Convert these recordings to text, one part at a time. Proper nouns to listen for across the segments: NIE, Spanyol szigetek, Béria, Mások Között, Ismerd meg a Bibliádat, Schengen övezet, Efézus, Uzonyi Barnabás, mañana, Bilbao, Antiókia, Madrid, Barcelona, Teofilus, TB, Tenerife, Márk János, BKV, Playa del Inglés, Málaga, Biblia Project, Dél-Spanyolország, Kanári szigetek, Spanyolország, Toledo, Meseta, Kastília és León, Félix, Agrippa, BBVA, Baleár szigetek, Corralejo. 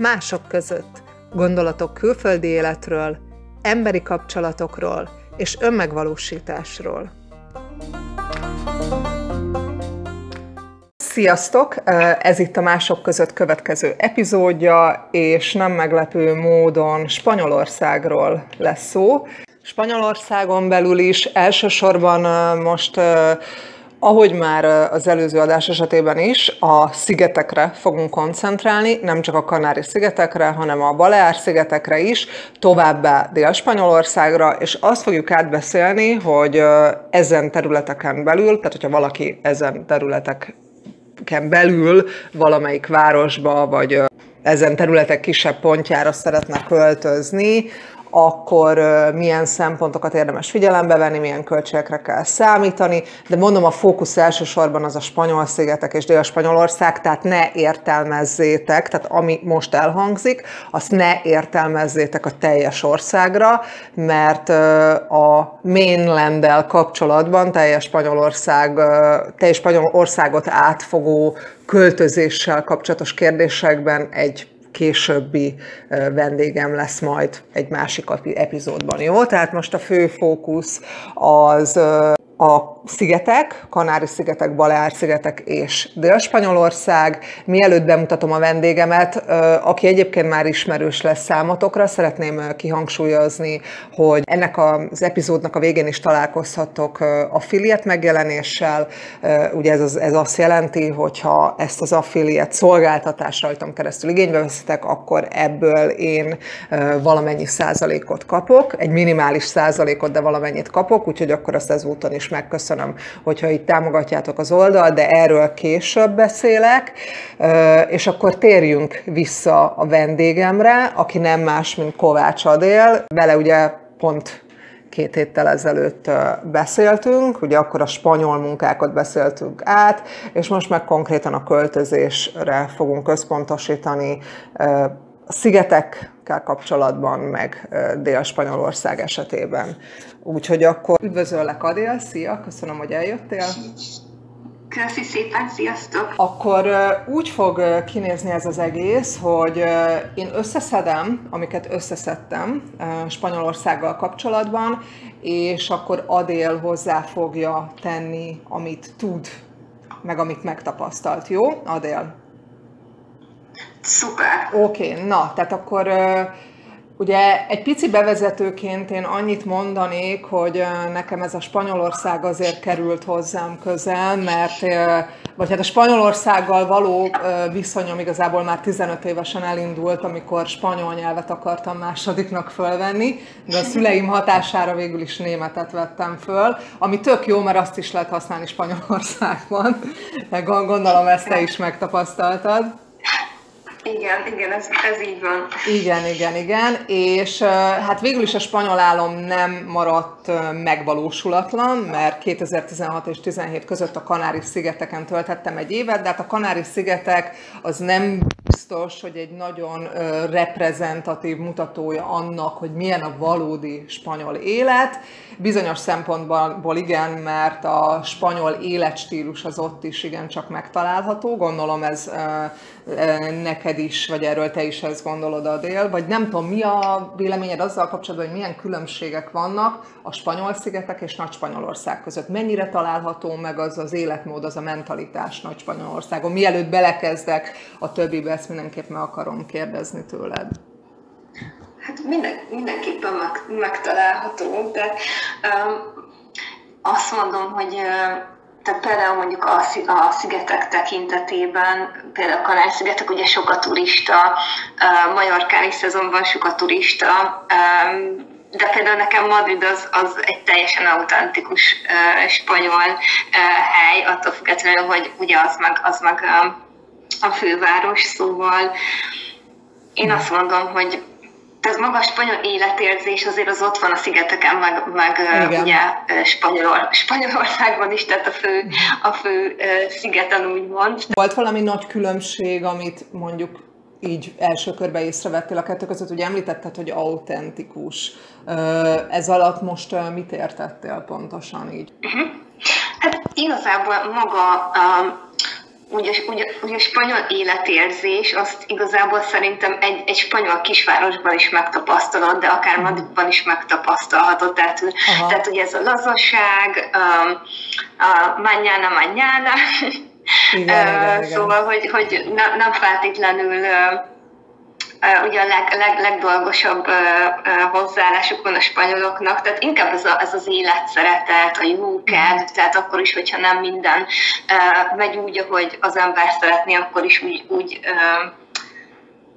Mások között. Gondolatok külföldi életről, emberi kapcsolatokról és önmegvalósításról. Sziasztok! Ez itt a Mások Között következő epizódja, és nem meglepő módon Spanyolországról lesz szó. Spanyolországon belül is elsősorban most, ahogy már az előző adás esetében is, a szigetekre fogunk koncentrálni, nem csak a Kanári szigetekre, hanem a Baleár szigetekre is, továbbá Dél-Spanyolországra, és azt fogjuk átbeszélni, hogy ezen területeken belül, tehát hogyha valaki ezen területeken belül valamelyik városba, vagy ezen területek kisebb pontjára szeretne költözni, akkor milyen szempontokat érdemes figyelembe venni, milyen költségekre kell számítani, de mondom, a fókusz elsősorban az a spanyol szigetek és Dél-Spanyolország, tehát ne értelmezzétek, tehát ami most elhangzik, azt ne értelmezzétek a teljes országra, mert a mainland-del kapcsolatban teljes Spanyolországot átfogó költözéssel kapcsolatos kérdésekben egy későbbi vendégem lesz majd egy másik epizódban, jó? Tehát most a fő fókusz az a szigetek, Kanári szigetek, Baleár szigetek és Dél-Spanyolország. Mielőtt bemutatom a vendégemet, aki egyébként már ismerős lesz számotokra, szeretném kihangsúlyozni, hogy ennek az epizódnak a végén is találkozhattok affiliate megjelenéssel. Ugye ez azt jelenti, hogyha ezt az affiliate szolgáltatást rajtam keresztül igénybe veszitek, akkor ebből én valamennyi százalékot kapok, egy minimális százalékot, de valamennyit kapok, úgyhogy akkor azt ezúton is megköszönöm, hogyha itt támogatjátok az oldalt, de erről később beszélek, és akkor térjünk vissza a vendégemre, aki nem más, mint Kovács Adél. Vele ugye pont 2 héttel ezelőtt beszéltünk, ugye akkor a spanyol munkákat beszéltünk át, és most meg konkrétan a költözésre fogunk összpontosítani, a szigetekkel kapcsolatban, meg Dél-Spanyolország esetében. Úgyhogy akkor üdvözöllek, Adél, szia, köszönöm, hogy eljöttél. Köszi szépen, sziasztok! Akkor úgy fog kinézni ez az egész, hogy én összeszedem, amiket összeszedtem Spanyolországgal kapcsolatban, és akkor Adél hozzá fogja tenni, amit tud, meg amit megtapasztalt. Jó, Adél? Szuper! Oké, na, tehát akkor ugye egy pici bevezetőként én annyit mondanék, hogy nekem ez a Spanyolország azért került hozzám közel, mert vagy hát a Spanyolországgal való viszonyom igazából már 15 évesen elindult, amikor spanyol nyelvet akartam másodiknak fölvenni, de a szüleim hatására végül is németet vettem föl, ami tök jó, mert azt is lehet használni Spanyolországban. Gondolom, ezt te is megtapasztaltad. Igen, ez így van. Igen, és hát végül is a spanyol álom nem maradt megvalósulatlan, mert 2016 és 2017 között a Kanári szigeteken töltettem egy évet, de hát a Kanári szigetek az nem biztos, hogy egy nagyon reprezentatív mutatója annak, hogy milyen a valódi spanyol élet. Bizonyos szempontból igen, mert a spanyol életstílus az ott is igencsak megtalálható, gondolom ez neked is, vagy erről te is ezt gondolod, Adél, vagy nem tudom, mi a véleményed azzal kapcsolatban, hogy milyen különbségek vannak a spanyol szigetek és Nagy-Spanyolország között? Mennyire található meg az az életmód, az a mentalitás Nagy-Spanyolországon? Mielőtt belekezdek a többibe, ezt mindenképp meg akarom kérdezni tőled. Hát mindenképpen megtalálható, de azt mondom, hogy tehát például mondjuk a szigetek tekintetében, például a Kanári-szigetek, ugye sok a turista, Majorkáni szezonban sok a turista, de például nekem Madrid az egy teljesen autentikus spanyol hely, attól függetlenül, hogy ugye az meg a főváros, szóval én azt mondom, hogy ez maga a spanyol életérzés azért az ott van a szigeteken, meg ugye Spanyolországban is, tehát a fő szigeten úgymond. Volt valami nagy különbség, amit mondjuk így első körben észrevettél a kettő között? Ugye említetted, hogy autentikus. Ez alatt most mit értettél pontosan így? Hát igazából maga Ugye a spanyol életérzés, azt igazából szerintem egy spanyol kisvárosban is megtapasztalod, de akár Madridban is megtapasztalhatod. Tehát ugye ez a lazasság, a mañana, mañana. Igen. Szóval, hogy nem feltétlenül ugye a legdolgosabb hozzáállásuk van a spanyoloknak, tehát inkább ez az életszeretet, a jó kedv, tehát akkor is, hogyha nem minden megy úgy, ahogy az ember szeretné, akkor is úgy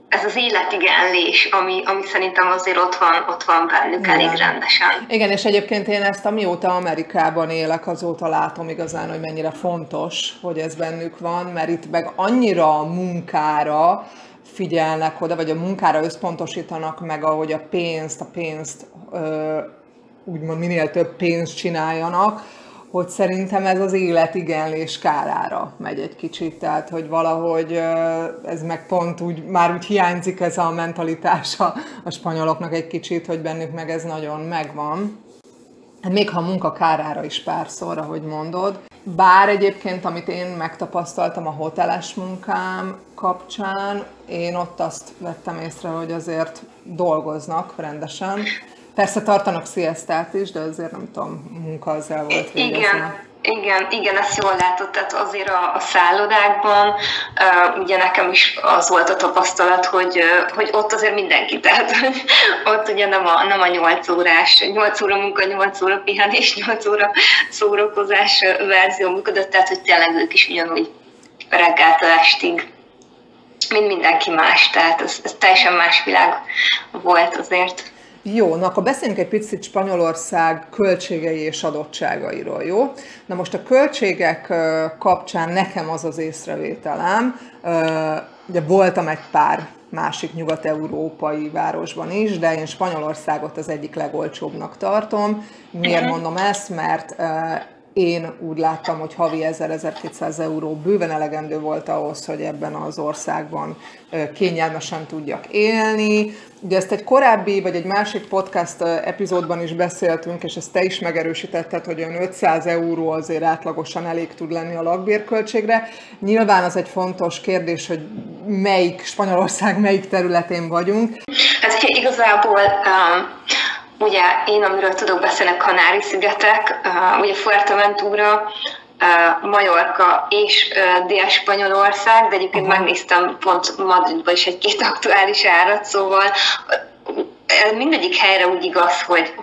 ez az életigenlés, ami szerintem azért ott van bennük elég rendesen. Igen, és egyébként én ezt amióta Amerikában élek, azóta látom igazán, hogy mennyire fontos, hogy ez bennük van, mert itt meg annyira a munkára figyelnek oda, vagy a munkára összpontosítanak meg, ahogy a pénzt úgymond minél több pénzt csináljanak, hogy szerintem ez az életigenlés kárára megy egy kicsit, tehát hogy valahogy ez meg pont úgy, már úgy hiányzik ez a mentalitása a spanyoloknak egy kicsit, hogy bennük meg ez nagyon megvan. Hát még ha a munka kárára is párszor, ahogy mondod. Bár egyébként, amit én megtapasztaltam a hoteles munkám kapcsán, én ott azt vettem észre, hogy azért dolgoznak rendesen. Persze tartanak sziesztát is, de azért nem tudom, munka azzal volt végezni. Igen, ezt jól látod, tehát azért a szállodákban, ugye nekem is az volt a tapasztalat, hogy ott azért mindenki, tehát ott ugye nem a 8 óra munka, 8 óra pihenés, 8 óra szórakozás verzió működött, tehát hogy tényleg ők is ugyanúgy reggeltől estig, mint mindenki más, tehát ez teljesen más világ volt azért. Jó, na akkor beszéljünk egy picit Spanyolország költségei és adottságairól, jó? Na most a költségek kapcsán nekem az az észrevételem, ugye voltam egy pár másik nyugat-európai városban is, de én Spanyolországot az egyik legolcsóbbnak tartom. Miért mondom ezt? Mert én úgy láttam, hogy havi 1000-1200 euró bőven elegendő volt ahhoz, hogy ebben az országban kényelmesen tudjak élni. Ugye ezt egy korábbi, vagy egy másik podcast epizódban is beszéltünk, és ezt te is megerősítetted, hogy olyan 500 euró azért átlagosan elég tud lenni a lakbérköltségre. Nyilván az egy fontos kérdés, hogy Spanyolország melyik területén vagyunk. Ez igazából... Ugye én, amiről tudok beszélni, a Kanári szigetek, ugye Fuerteventura, Mallorca és Dél-Spanyolország, de egyébként megnéztem pont Madridban is egy-két aktuális árat, szóval mindegyik helyre úgy igaz, hogy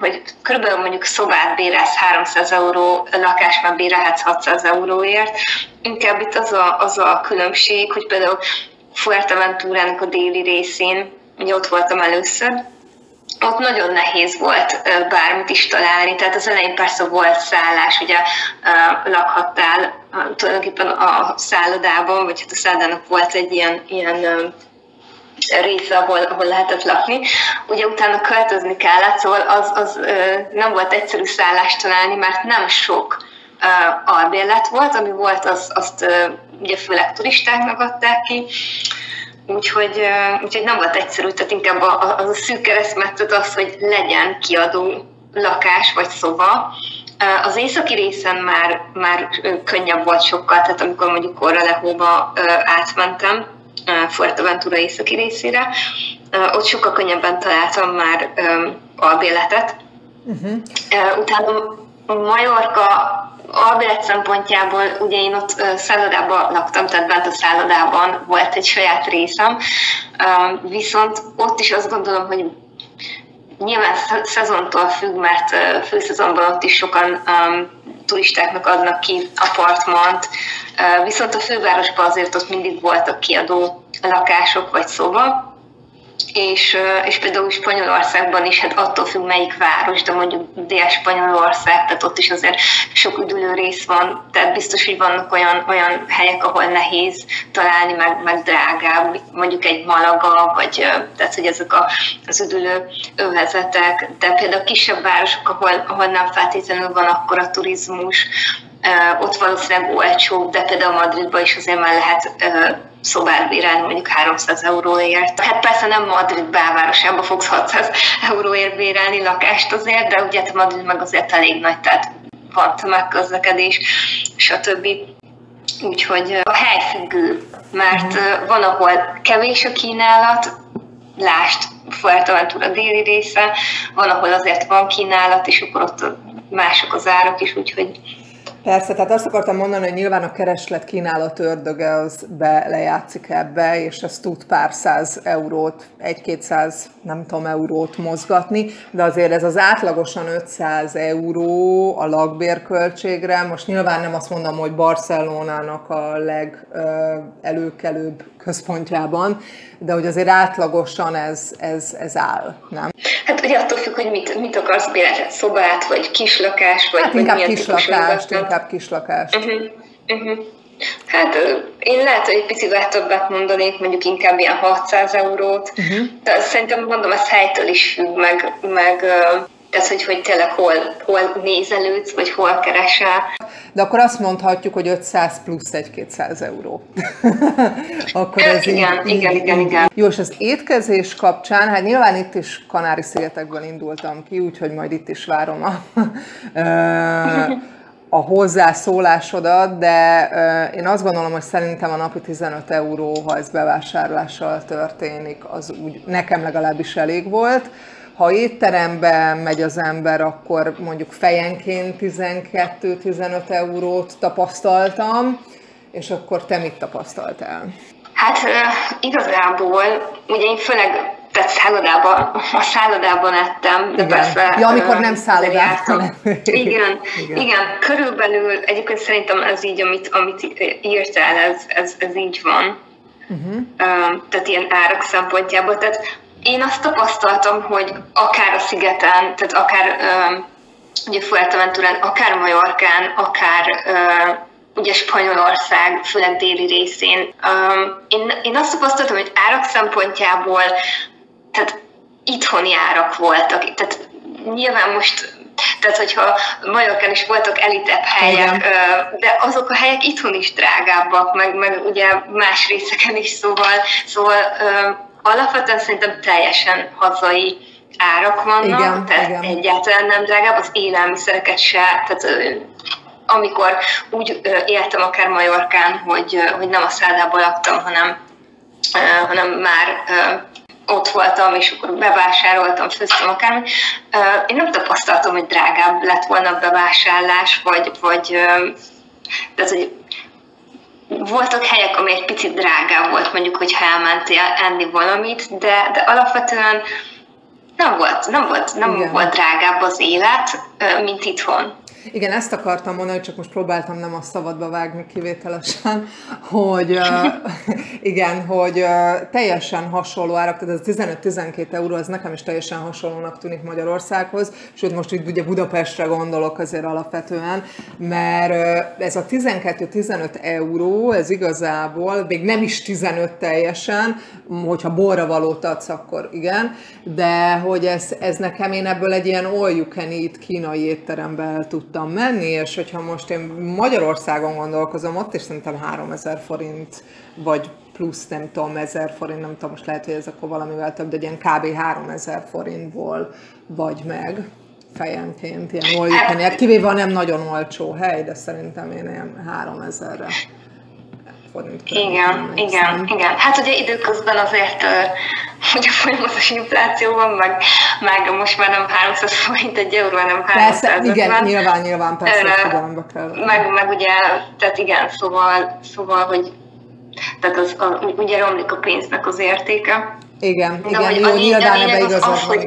körülbelül mondjuk szobát bérelsz 300 euró, lakást már bérelhetsz 600 euróért. Inkább itt az a különbség, hogy például Fuerteventurának a déli részén, ugye ott voltam először, ott nagyon nehéz volt bármit is találni, tehát az elején persze volt szállás, ugye lakhattál tulajdonképpen a szállodában, vagy hát a szállodának volt egy ilyen része, ahol lehetett lakni. Ugye utána költözni kellett, szóval az nem volt egyszerű szállást találni, mert nem sok albérlet volt, ami volt, azt ugye főleg turistáknak adták ki. Úgyhogy nem volt egyszerű, tehát inkább az a szűk keresztmetszet az, hogy legyen kiadó lakás vagy szoba. Az északi részen már könnyebb volt sokkal, tehát amikor mondjuk Corralejóba átmentem, Fuerteventura északi részére, ott sokkal könnyebben találtam már albérletet. Utána Mallorca albérlet szempontjából, ugye én ott szállodában laktam, tehát bent a szállodában volt egy saját részem, viszont ott is azt gondolom, hogy nyilván szezontól függ, mert főszezonban ott is sokan turistáknak adnak ki apartmant, viszont a fővárosban azért ott mindig voltak kiadó lakások vagy szoba, és például Spanyolországban is, hát attól függ melyik város, de mondjuk Dél-Spanyolország, tehát ott is azért sok üdülő rész van, tehát biztos, hogy vannak olyan helyek, ahol nehéz találni, meg drágább, mondjuk egy Málaga, vagy tehát, hogy ezek az üdülő övezetek, de például kisebb városok, ahol nem feltétlenül van akkora turizmus, ott valószínűleg olcsóbb, de például Madridban is azért már lehet szobát bérelni mondjuk 300 euróért. Hát persze nem Madrid belvárosában fogsz 600 euróért bérelni lakást azért, de ugye Madrid meg azért elég nagy, tehát van tömegközlekedés, stb. Úgyhogy a helyfüggő, mert van, ahol kevés a kínálat, lásd Fuerteventura déli része, van, ahol azért van kínálat, és akkor ott mások az árak is, úgyhogy... Persze, tehát azt akartam mondani, hogy nyilván a kereslet-kínálat ördöge az belejátszik ebbe, és ez tud pár száz eurót, 1-200, nem tudom, eurót mozgatni, de azért ez az átlagosan 500 euró a lakbérköltségre, most nyilván nem azt mondom, hogy Barcelonának a legelőkelőbb központjában, de hogy azért átlagosan ez áll, nem? Hát ugye attól függ, hogy mit akarsz bérelni, szobát, vagy kislakás, vagy... Hát inkább kislakást. Hát én lehet, hogy egy picivel többet mondanék, mondjuk inkább ilyen 600 eurót, de szerintem mondom, ez helytől is függ, meg tehát, hogy tényleg hol nézelődsz, vagy hol keresel. De akkor azt mondhatjuk, hogy 500 plusz 1-200 euró. Akkor ez igen. Jó, és az étkezés kapcsán, hát nyilván itt is Kanári szigetekből indultam ki, úgyhogy majd itt is várom a hozzászólásodat, de én azt gondolom, hogy szerintem a napi 15 euró, ha ez bevásárlással történik, az úgy nekem legalábbis elég volt. Ha étterembe megy az ember, akkor mondjuk fejenként 12-15 eurót tapasztaltam, és akkor te mit tapasztaltál? Hát igazából, ugye én főleg szállodában ettem, de persze... Ja, amikor nem szállodában. Igen, körülbelül egyébként szerintem ez így, amit írtál, ez így van. Tehát ilyen árak szempontjából. Tehát én azt tapasztaltam, hogy akár a szigeten, tehát akár ugye Fuerteventurán, akár Mallorcán, akár ugye Spanyolország, főleg déli részén, én azt tapasztaltam, hogy árak szempontjából, tehát itthoni árak voltak, tehát nyilván most, tehát hogyha Mallorcán is voltak elitebb helyek, de azok a helyek itthon is drágábbak, meg ugye más részeken is, szóval alapvetően szerintem teljesen hazai árak vannak, tehát egyáltalán nem drágább, az élelmiszereket se, tehát amikor úgy éltem akár Mallorcán, hogy nem a szállodában laktam, hanem már ott voltam, és akkor bevásároltam, főztem akármi. Én nem tapasztaltam, hogy drágább lett volna a bevásárlás, vagy tehát, hogy voltak helyek, ami egy picit drágább volt, mondjuk, hogyha elmentél enni valamit, de alapvetően nem volt drágább az élet, mint itthon. Igen, ezt akartam mondani, csak most próbáltam nem a szabadba vágni kivételesen, hogy igen, hogy teljesen hasonló árak, tehát az 15-12 euró az nekem is teljesen hasonlónak tűnik Magyarországhoz, sőt most itt ugye Budapestre gondolok azért alapvetően, mert ez a 12-15 euró, ez igazából még nem is 15 teljesen, hogyha borra valót adsz, akkor igen, de hogy ez nekem, én ebből egy ilyen all you can eat kínai étterembe el tudtam menni, és hogyha most én Magyarországon gondolkozom, ott is szerintem 3000 forint, vagy plusz nem tudom, 1000 forint, nem tudom, most lehet, hogy ez akkor valamivel több, de egy ilyen kb. 3000 forintból vagy meg fejenként, ilyen oljuk, hát kivéve a nem nagyon olcsó hely, de szerintem én ilyen 3000-re forint. Igen. Hát ugye időközben azért, hogy a folyamatos infláció van, meg most már nem 300 forint egy euró, hanem 300. Persze, igen, nyilván persze, figyelembe kell. Meg ugye, tehát igen, szóval hogy tehát ugye romlik a pénznek az értéke. Igen, nyilván ebbe igazad van,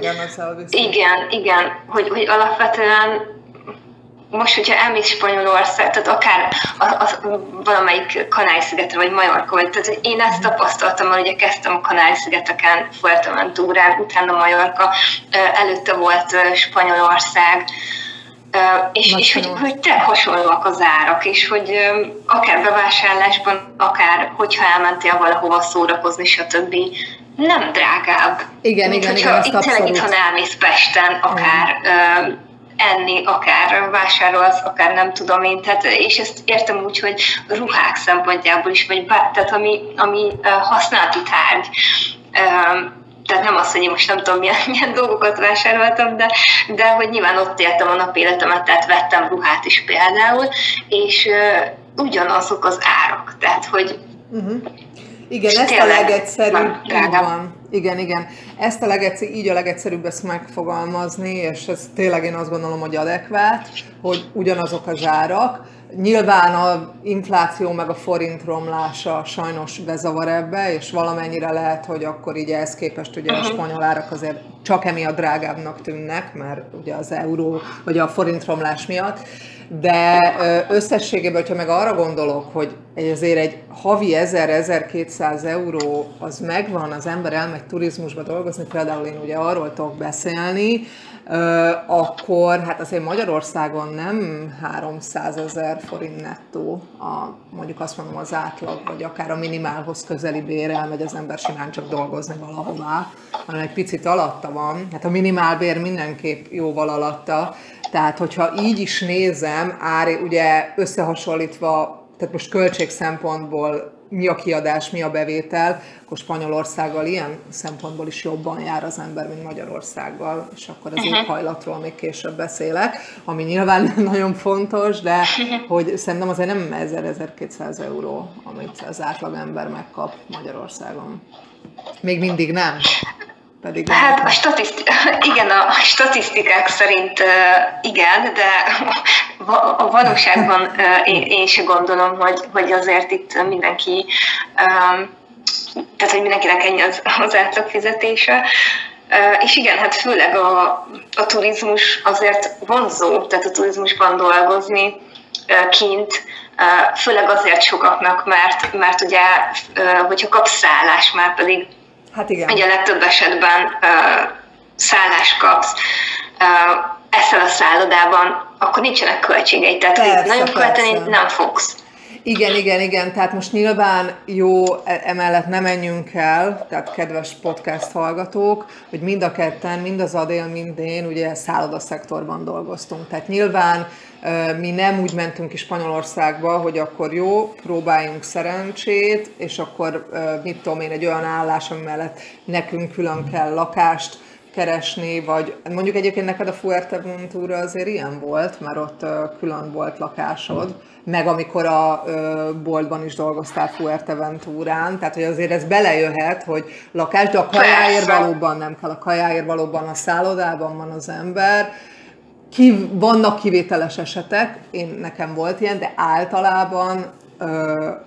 igen, hogy alapvetően most, hogyha elmész Spanyolország, tehát akár valamelyik Kanári-szigetre, vagy Mallorca, tehát én ezt tapasztaltam, mert ugye kezdtem a Kanári-szigeteken, Fuerteventurán, utána Mallorca, előtte volt Spanyolország, és hogy te hasonlóak az árak, és hogy akár bevásárlásban, akár hogyha elmentél valahova szórakozni, stb. Nem drágább. Igen, azt abszolút. Tényleg itthon elmész Pesten, akár... enni, akár vásárolsz, akár nem tudom én, tehát, és ezt értem úgy, hogy ruhák szempontjából is, vagy tehát ami használati tárgy. Tehát nem azt, hogy én most nem tudom milyen dolgokat vásároltam, de hogy nyilván ott éltem a napéletemet, tehát vettem ruhát is például, és ugyanazok az árak, tehát hogy... Uh-huh. Igen, ezt a legegyszerűbb, igen. Ezt a legegyszerűbb ezt megfogalmazni, és ez tényleg én azt gondolom, hogy adekvát, hogy ugyanazok az árak. Nyilván a infláció meg a forint romlása sajnos bezavar ebbe, és valamennyire lehet, hogy akkor így ehhez képest ugye a spanyol árak azért csak emiatt drágábbnak tűnnek, mert ugye az euró vagy a forint romlás miatt. De összességében, hogyha meg arra gondolok, hogy azért egy havi 1000-1200 euró az megvan, az ember elmegy turizmusba dolgozni, például én ugye arról tudok beszélni, akkor hát azért Magyarországon nem 300 000 forint nettó, mondjuk azt mondom az átlag, vagy akár a minimálhoz közeli bérrel megy az ember simán csak dolgozni valahová, hanem egy picit alatta van, hát a minimálbér mindenképp jóval alatta, tehát hogyha így is nézem, ugye összehasonlítva, tehát most költség szempontból mi a kiadás, mi a bevétel, akkor Spanyolországgal ilyen szempontból is jobban jár az ember, mint Magyarországgal, és akkor az éghajlatról még később beszélek, ami nyilván nagyon fontos, de hogy szerintem azért nem 1000-1200 euró, amit az átlagember megkap Magyarországon. Még mindig nem. Pedig hát a statisztikák szerint igen, de a valóságban én is gondolom, hogy azért itt mindenki, tehát hogy mindenkinek ennyi az átlag fizetése. És igen, hát főleg a turizmus azért vonzó, tehát a turizmusban dolgozni kint, főleg azért sokaknak, mert ugye, hogyha kapsz szállást, már pedig hát igen. Ugye legtöbb esetben szállást kapsz, eszel a szállodában, akkor nincsenek költségei, tehát persze, nagyon költeni nem fogsz. Igen, tehát most nyilván jó, emellett ne menjünk el, tehát kedves podcast hallgatók, hogy mind a ketten, mind az Adél, mind én ugye szállodaszektorban dolgoztunk, tehát nyilván mi nem úgy mentünk ki Spanyolországba, hogy akkor jó, próbáljunk szerencsét, és akkor mit tudom én, egy olyan állás, ami mellett nekünk külön kell lakást keresni, vagy mondjuk egyébként neked a Fuerteventura azért ilyen volt, mert ott külön volt lakásod, meg amikor a boltban is dolgoztál Fuerteventurán, tehát hogy azért ez belejöhet, hogy lakás, de a kajáért valóban nem kell, a kajáért valóban a szállodában van az ember. Vannak kivételes esetek, nekem volt ilyen, de általában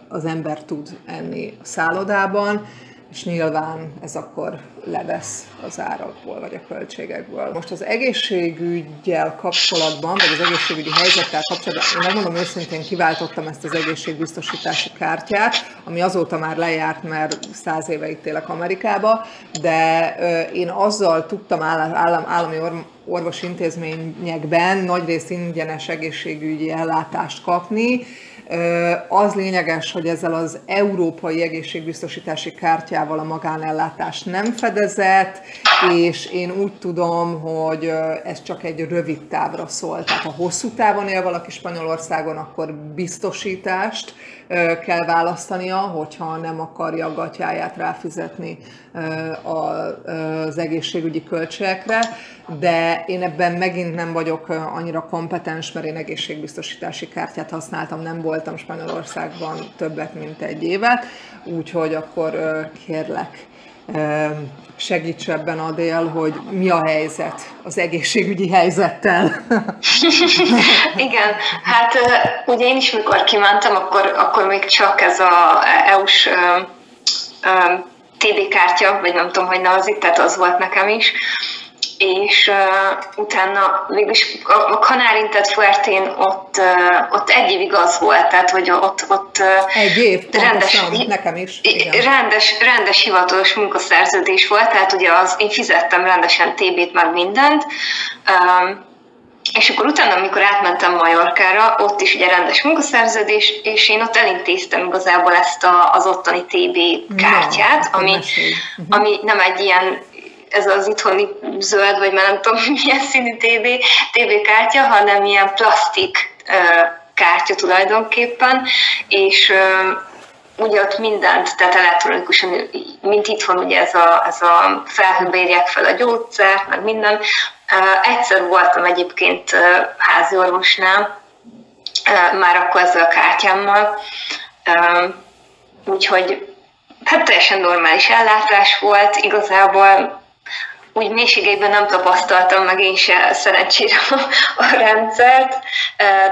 az ember tud enni a szállodában, és nyilván ez akkor levesz az árakból, vagy a költségekből. Most az egészségüggyel kapcsolatban, vagy az egészségügyi helyzettel kapcsolatban, én megmondom őszintén, kiváltottam ezt az egészségbiztosítási kártyát, ami azóta már lejárt, mert 100 éve itt élek Amerikába, de én azzal tudtam állami orvosi intézményekben nagyrészt ingyenes egészségügyi ellátást kapni. Az lényeges, hogy ezzel az európai egészségbiztosítási kártyával a magánellátást nem fedezett, és én úgy tudom, hogy ez csak egy rövid távra szól. Tehát ha hosszú távon él valaki Spanyolországon, akkor biztosítást kell választania, hogyha nem akarja a gatyáját ráfizetni az egészségügyi költségekre, de én ebben megint nem vagyok annyira kompetens, mert én egészségbiztosítási kártyát használtam, nem voltam Spanyolországban többet, mint 1 évet, úgyhogy akkor kérlek, segíts ebben Adél, hogy mi a helyzet az egészségügyi helyzettel. Igen, hát ugye én is mikor kimentem, akkor még csak ez a EU-s TB kártya, vagy nem tudom, hogy nevezik, tehát az volt nekem is. És utána végülis a Kanárin, tehát Fuertén ott 1 évig az volt, tehát hogy ott 1 év, pontosan, nekem is. Rendes hivatalos munkaszerződés volt, tehát ugye én fizettem rendesen TB-t meg mindent, és akkor utána, amikor átmentem Mallorcára, ott is ugye rendes munkaszerződés, és én ott elintéztem igazából ezt az ottani TB kártyát, ami nem egy ilyen, ez az itthoni zöld, vagy már nem tudom milyen színű TB kártya, hanem ilyen plastik kártya tulajdonképpen, és ugye ott mindent, tehát elektronikusan, mint itthon ugye ez a felhőbe írják fel a gyógyszert, meg minden. Egyszer voltam egyébként háziorvosnál, már akkor ezzel a kártyámmal. Úgyhogy hát teljesen normális ellátás volt, igazából úgy mélységében nem tapasztaltam meg én se szerencsére a rendszert,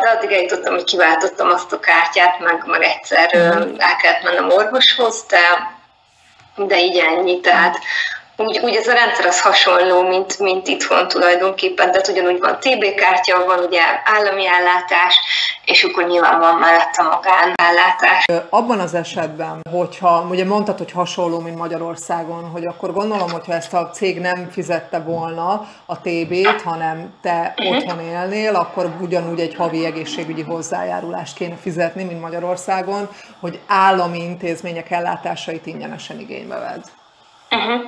de addig eljutottam, hogy kiváltottam azt a kártyát, meg egyszer el kellett mennem orvoshoz, de így ennyi, tehát úgy ez a rendszer az hasonló, mint itthon tulajdonképpen, tehát ugyanúgy van TB kártya, van ugye állami ellátás, és akkor nyilván van mellett a magánellátás. Abban az esetben, hogyha, ugye mondtad, hogy hasonló, mint Magyarországon, hogy akkor gondolom, hogyha ezt a cég nem fizette volna a TB-t, hanem te otthon élnél, akkor ugyanúgy egy havi egészségügyi hozzájárulást kéne fizetni, mint Magyarországon, hogy állami intézmények ellátásait ingyenesen igénybe vedd.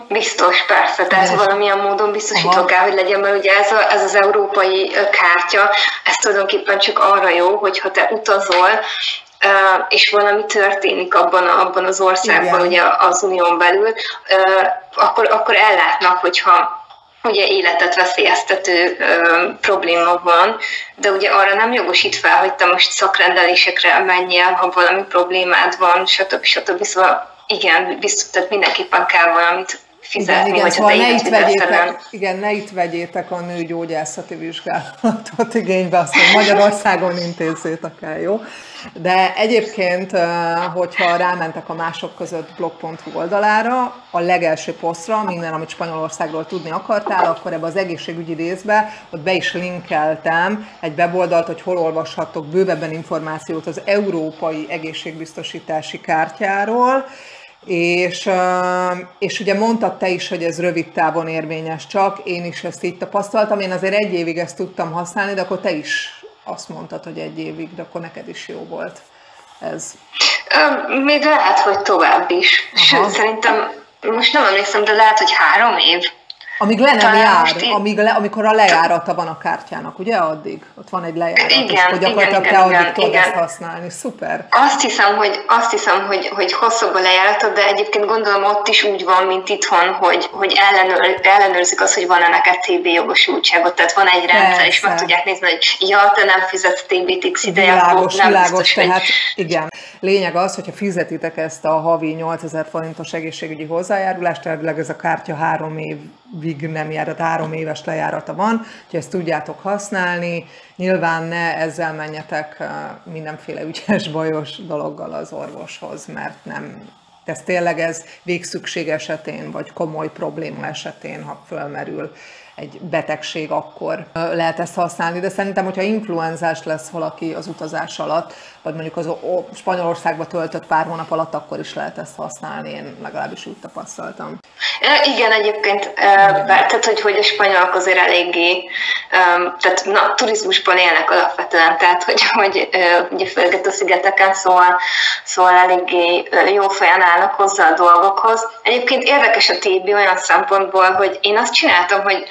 Biztos, persze, tehát valamilyen módon biztosítok el, hogy legyen, mert ugye ez az európai kártya, ez tulajdonképpen csak arra jó, hogyha te utazol, és valami történik abban az országban, ugye az unión belül, akkor ellátnak, hogyha ugye életet veszélyeztető probléma van, de ugye arra nem jogosít fel, hogy te most szakrendelésekre menjél, ha valami problémád van, stb. Szóval igen, biztos, tehát mindenképpen kell valamit fizetni, igen, hogyha szóval ne itt vegyétek a nőgyógyászati vizsgálatot igénybe, azt mondom, Magyarországon intézzétek el, jó? De egyébként, hogyha rámentek a Mások Között blog.hu oldalára, a legelső posztra, minden, amit Spanyolországról tudni akartál, akkor ebbe az egészségügyi részbe, ott be is linkeltem egy weboldalt, hogy hol olvashattok bővebben információt az európai egészségbiztosítási kártyáról, és ugye mondtad te is, hogy ez rövid távon érvényes csak, én is ezt így tapasztaltam, én azért egy évig ezt tudtam használni, de akkor te is azt mondtad, hogy egy évig, de akkor neked is jó volt ez. Még lehet, hogy tovább is. Aha. Sőt, szerintem, most nem emlékszem, de lehet, hogy 3 év. Amíg le nem jár, amikor a lejárata van a kártyának, ugye addig? Ott van egy lejárat, igen, és gyakorlatilag te addig tudod ezt használni, szuper. Azt hiszem, hogy hosszabb a lejárata, de egyébként gondolom ott is úgy van, mint itthon, hogy ellenőrzik azt, hogy van-e neked TB jogosultságot, tehát van egy rendszer, persze, és meg tudják nézni, hogy ja, te nem fizetsz TB-TX ideje, világos, nem világos, biztos, tehát hogy... igen. Lényeg az, hogyha fizetitek ezt a havi 8000 forintos egészségügyi hozzájárulást, tehát ez a kártya 3 évig nem járat, 3 éves lejárata van, hogy ezt tudjátok használni, nyilván ne ezzel menjetek mindenféle ügyes, bajos dologgal az orvoshoz, mert nem, ez tényleg ez végszükség esetén, vagy komoly probléma esetén, ha fölmerül egy betegség, akkor lehet ezt használni, de szerintem, hogyha influenzás lesz valaki az utazás alatt, vagy mondjuk az Spanyolországba töltött pár hónap alatt, akkor is lehet ezt használni, én legalábbis úgy tapasztaltam. Igen, egyébként, tehát hogy a spanyolok azért eléggé, tehát na, turizmusban élnek alapvetően, tehát hogy ugye főleg a szigeteken, szóval eléggé jó fején állnak hozzá a dolgokhoz. Egyébként érdekes a TB olyan szempontból, hogy én azt csináltam, hogy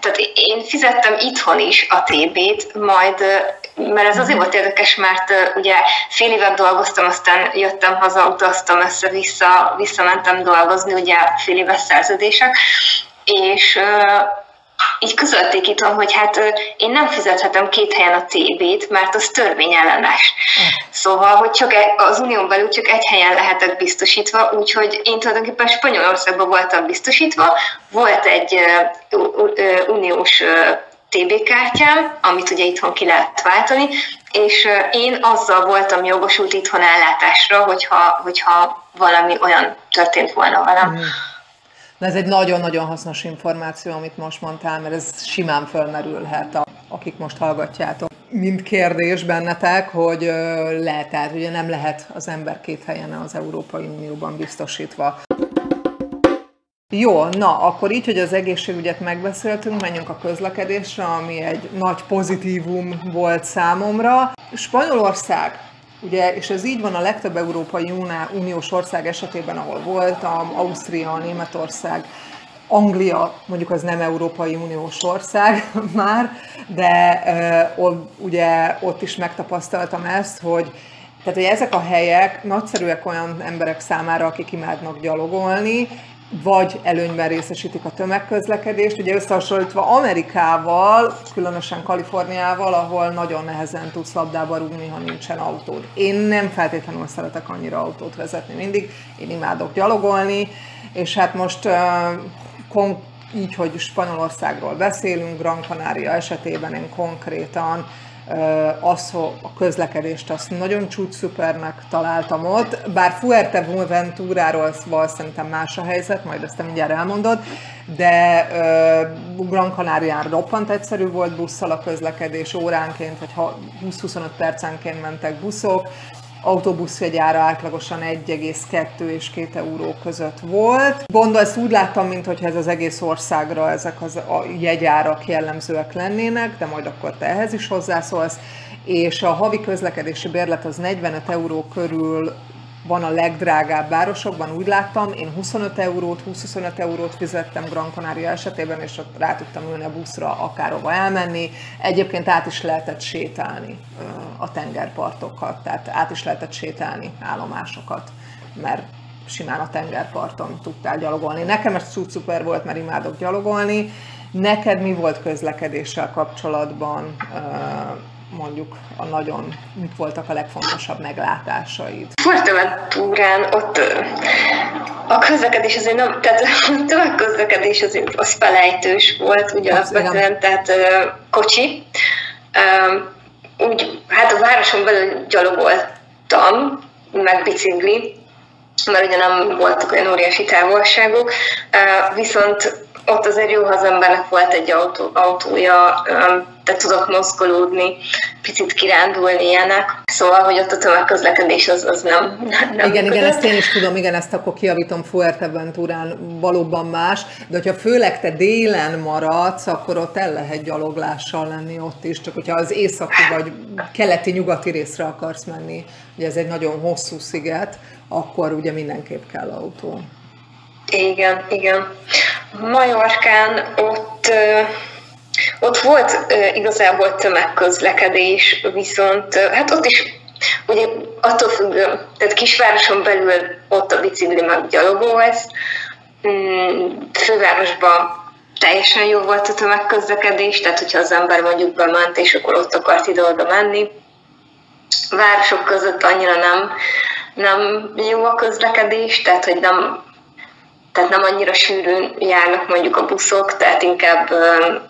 tehát én fizettem itthon is a TB-t, majd, mert ez azért volt érdekes, mert ugye fél évet dolgoztam, aztán jöttem haza, utaztam össze-vissza, visszamentem dolgozni, ugye fél éves szerződések, és így közölték itthon, hogy hát én nem fizethetem 2 helyen a TB-t, mert az törvényellenes. Szóval, hogy csak az unión belül csak 1 helyen lehetek biztosítva, úgyhogy én tulajdonképpen Spanyolországban voltam biztosítva, volt egy uniós TB kártyám, amit ugye itthon ki lehet váltani, és én azzal voltam jogosult itthon ellátásra, hogyha valami olyan történt volna velem. De ez egy nagyon-nagyon hasznos információ, amit most mondtál, mert ez simán fölmerülhet, akik most hallgatjátok. Mint kérdés bennetek, hogy lehet, tehát ugye nem lehet az ember 2 helyen az Európai Unióban biztosítva. Jó, na, akkor így, hogy az egészségügyet megbeszéltünk, menjünk a közlekedésre, ami egy nagy pozitívum volt számomra. Spanyolország. Ugye, és ez így van a legtöbb Európai Uniós ország esetében, ahol voltam, Ausztria, Németország, Anglia, mondjuk az nem Európai Uniós ország már, de ugye ott is megtapasztaltam ezt, hogy ezek a helyek nagyszerűek olyan emberek számára, akik imádnak gyalogolni, vagy előnyben részesítik a tömegközlekedést. Ugye összehasonlítva Amerikával, különösen Kaliforniával, ahol nagyon nehezen tudsz labdába rúgni, ha nincsen autód. Én nem feltétlenül szeretek annyira autót vezetni mindig, én imádok gyalogolni, és hát most így, hogy Spanyolországról beszélünk, Gran Canaria esetében én konkrétan a közlekedést azt nagyon csúcsszupernek találtam ott, bár Fuerteventuráról szerintem más a helyzet, majd ezt te mindjárt elmondod, de Gran Canarián roppant egyszerű volt busszal a közlekedés, óránként vagy 20-25 percenként mentek buszok, autóbuszjegyára átlagosan 1,2 és 2 euró között volt. Gondolom, ezt úgy láttam, mintha ez az egész országra ezek a jegyárak jellemzőek lennének, de majd akkor te ehhez is hozzászólsz. És a havi közlekedési bérlet az 45 euró körül van a legdrágább városokban, úgy láttam. Én 25 eurót, 20-25 eurót fizettem Gran Canaria esetében, és ott rá tudtam ülni a buszra, akárhova elmenni. Egyébként át is lehetett sétálni a tengerpartokat, tehát át is lehetett sétálni állomásokat, mert simán a tengerparton tudtál gyalogolni. Nekem ez szuper volt, mert imádok gyalogolni. Neked mi volt közlekedéssel kapcsolatban, mondjuk mit voltak a legfontosabb meglátásaid? Fuerteventurán ott a közlekedés azért nem, tehát a tömegközlekedés az felejtős volt, ugye alapvetően, tehát kocsi. Hát a városon belül gyalogoltam, meg bicikli, mert ugye nem voltak olyan óriási távolságok, viszont ott azért jó, ha az embernek volt egy autója, tehát tudott mozgolódni, picit kirándulni ilyenek. Szóval, hogy ott a tömegközlekedés az nem igen, működött. Igen, ezt én is tudom, igen, ezt akkor kijavítom, Fuerteventurán valóban más, de hogyha főleg te délen maradsz, akkor ott el lehet gyaloglással lenni ott is, csak hogyha az északi vagy keleti-nyugati részre akarsz menni, ugye ez egy nagyon hosszú sziget, akkor ugye mindenképp kell autó. Igen, igen. Majorkán ott volt igazából tömegközlekedés, viszont hát ott is ugye attól függ, tehát kisvároson belül ott a bicikli meg gyalogolsz, fővárosban teljesen jó volt a tömegközlekedés, tehát hogyha az ember mondjuk bement, és akkor ott akart ide-oda menni. Városok között annyira nem jó a közlekedés, tehát hogy nem annyira sűrűn járnak mondjuk a buszok, tehát inkább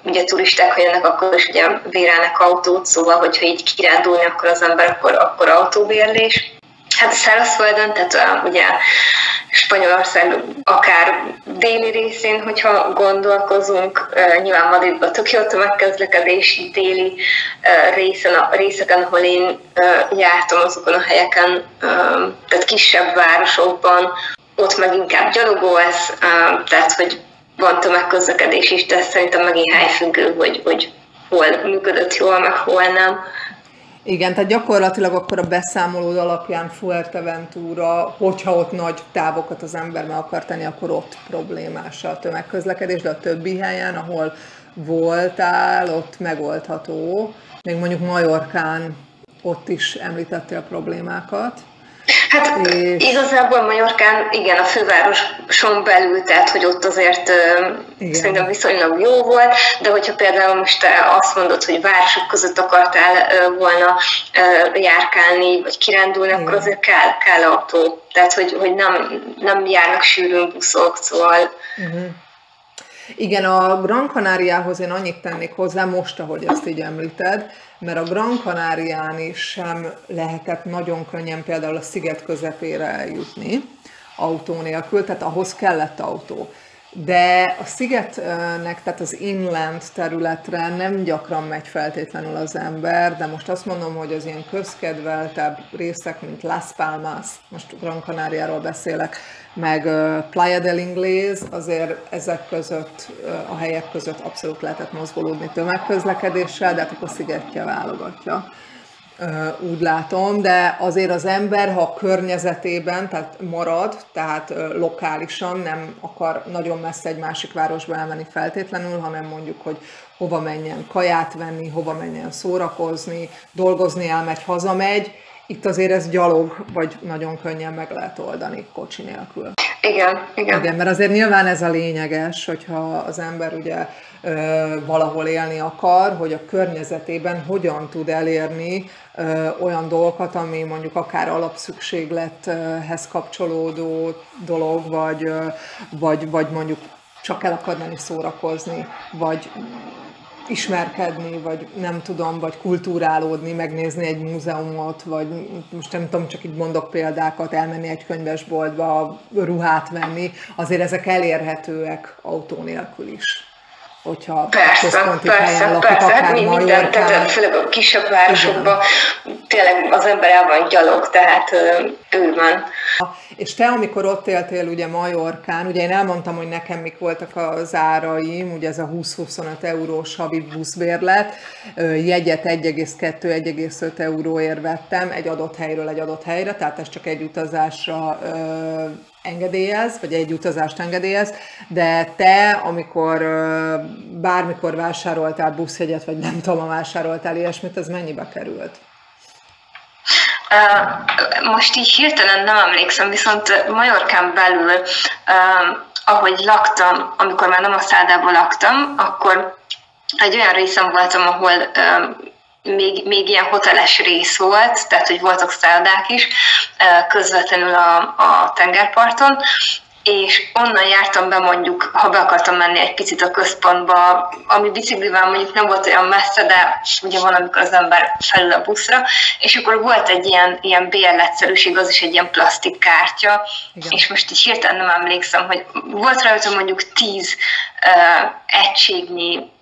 ugye turisták, ha jönnek, akkor is ugye bérelnek autót, szóval hogyha így kirándulni, akkor az ember akkor autóbérlés. Hát szárazföldön, tehát ugye Spanyolország akár déli részén, hogyha gondolkozunk, nyilván Madridban tök jó tömegközlekedés, déli részeken, ahol én jártam, azokon a helyeken, tehát kisebb városokban, ott meg inkább gyalogolsz, tehát hogy van tömegközlekedés is, de szerintem megint helyfüggő, hogy hol működött jól, meg hol nem. Igen, tehát gyakorlatilag akkor a beszámolód alapján Fuerteventura, hogyha ott nagy távokat az ember meg akar tenni, akkor ott problémás a tömegközlekedés, de a többi helyen, ahol voltál, ott megoldható. Még mondjuk Majorkán ott is említettél problémákat. Hát igazából Majorkán, igen, a fővároson belül, tehát hogy ott azért szerintem viszonylag jó volt, de hogyha például most te azt mondod, hogy városok között akartál volna járkálni, vagy kirándulni, igen, akkor azért kell autó, tehát hogy nem járnak sűrűn buszok, szóval... Uh-huh. Igen, a Gran Canariához én annyit tennék hozzá most, ahogy ezt így említed, mert a Gran Canarián is sem lehetett nagyon könnyen például a sziget közepére eljutni autó nélkül, tehát ahhoz kellett autó. De a szigetnek, tehát az inland területre nem gyakran megy feltétlenül az ember, de most azt mondom, hogy az ilyen közkedveltebb részek, mint Las Palmas, most Gran Canariáról beszélek, meg Playa del Inglés, azért ezek között, a helyek között abszolút lehetett mozgolódni tömegközlekedéssel, de hát akkor szigetje válogatja. Úgy látom, de azért az ember, ha a környezetében tehát marad, tehát lokálisan nem akar nagyon messze egy másik városba elmenni feltétlenül, hanem mondjuk, hogy hova menjen kaját venni, hova menjen szórakozni, dolgozni elmegy, hazamegy, itt azért ez gyalog, vagy nagyon könnyen meg lehet oldani kocsi nélkül. Igen, mert azért nyilván ez a lényeges, hogyha az ember ugye valahol élni akar, hogy a környezetében hogyan tud elérni olyan dolgokat, ami mondjuk akár alapszükséglethez kapcsolódó dolog, vagy mondjuk csak el akar menni szórakozni, vagy ismerkedni, vagy nem tudom, vagy kulturálódni, megnézni egy múzeumot, vagy most nem tudom, csak így mondok példákat, elmenni egy könyvesboltba, ruhát venni, azért ezek elérhetőek autó nélkül is. Hogyha központi helyen lakik, akár Mallorcán. Tehát főleg a kisebb városokban tényleg az ember el van gyalog, tehát ő van. És te, amikor ott éltél ugye Mallorcán, ugye én elmondtam, hogy nekem mik voltak az áraim, ugye ez a 20-25 eurós havi buszbérlet, jegyet 1,2-1,5 euróért vettem egy adott helyről egy adott helyre, tehát ez csak egy utazásra engedélyez, vagy egy utazást engedélyez, de te, amikor bármikor vásároltál buszjegyet, vagy nem tudom, ha vásároltál ilyesmit, ez mennyibe került? Most így hirtelen nem emlékszem, viszont Mallorcán belül, ahogy laktam, amikor már nem a szádába laktam, akkor egy olyan részem voltam, ahol még ilyen hoteles rész volt, tehát hogy voltak szállodák is, közvetlenül a tengerparton, és onnan jártam be mondjuk, ha be akartam menni egy picit a központba, ami biciklivel mondjuk nem volt olyan messze, de ugye van, amikor az ember felül a buszra, és akkor volt egy ilyen bérletszerűség, az is egy ilyen plastikkártya, és most így hirtelen nem emlékszem, hogy volt rajta mondjuk 10 egységnyi,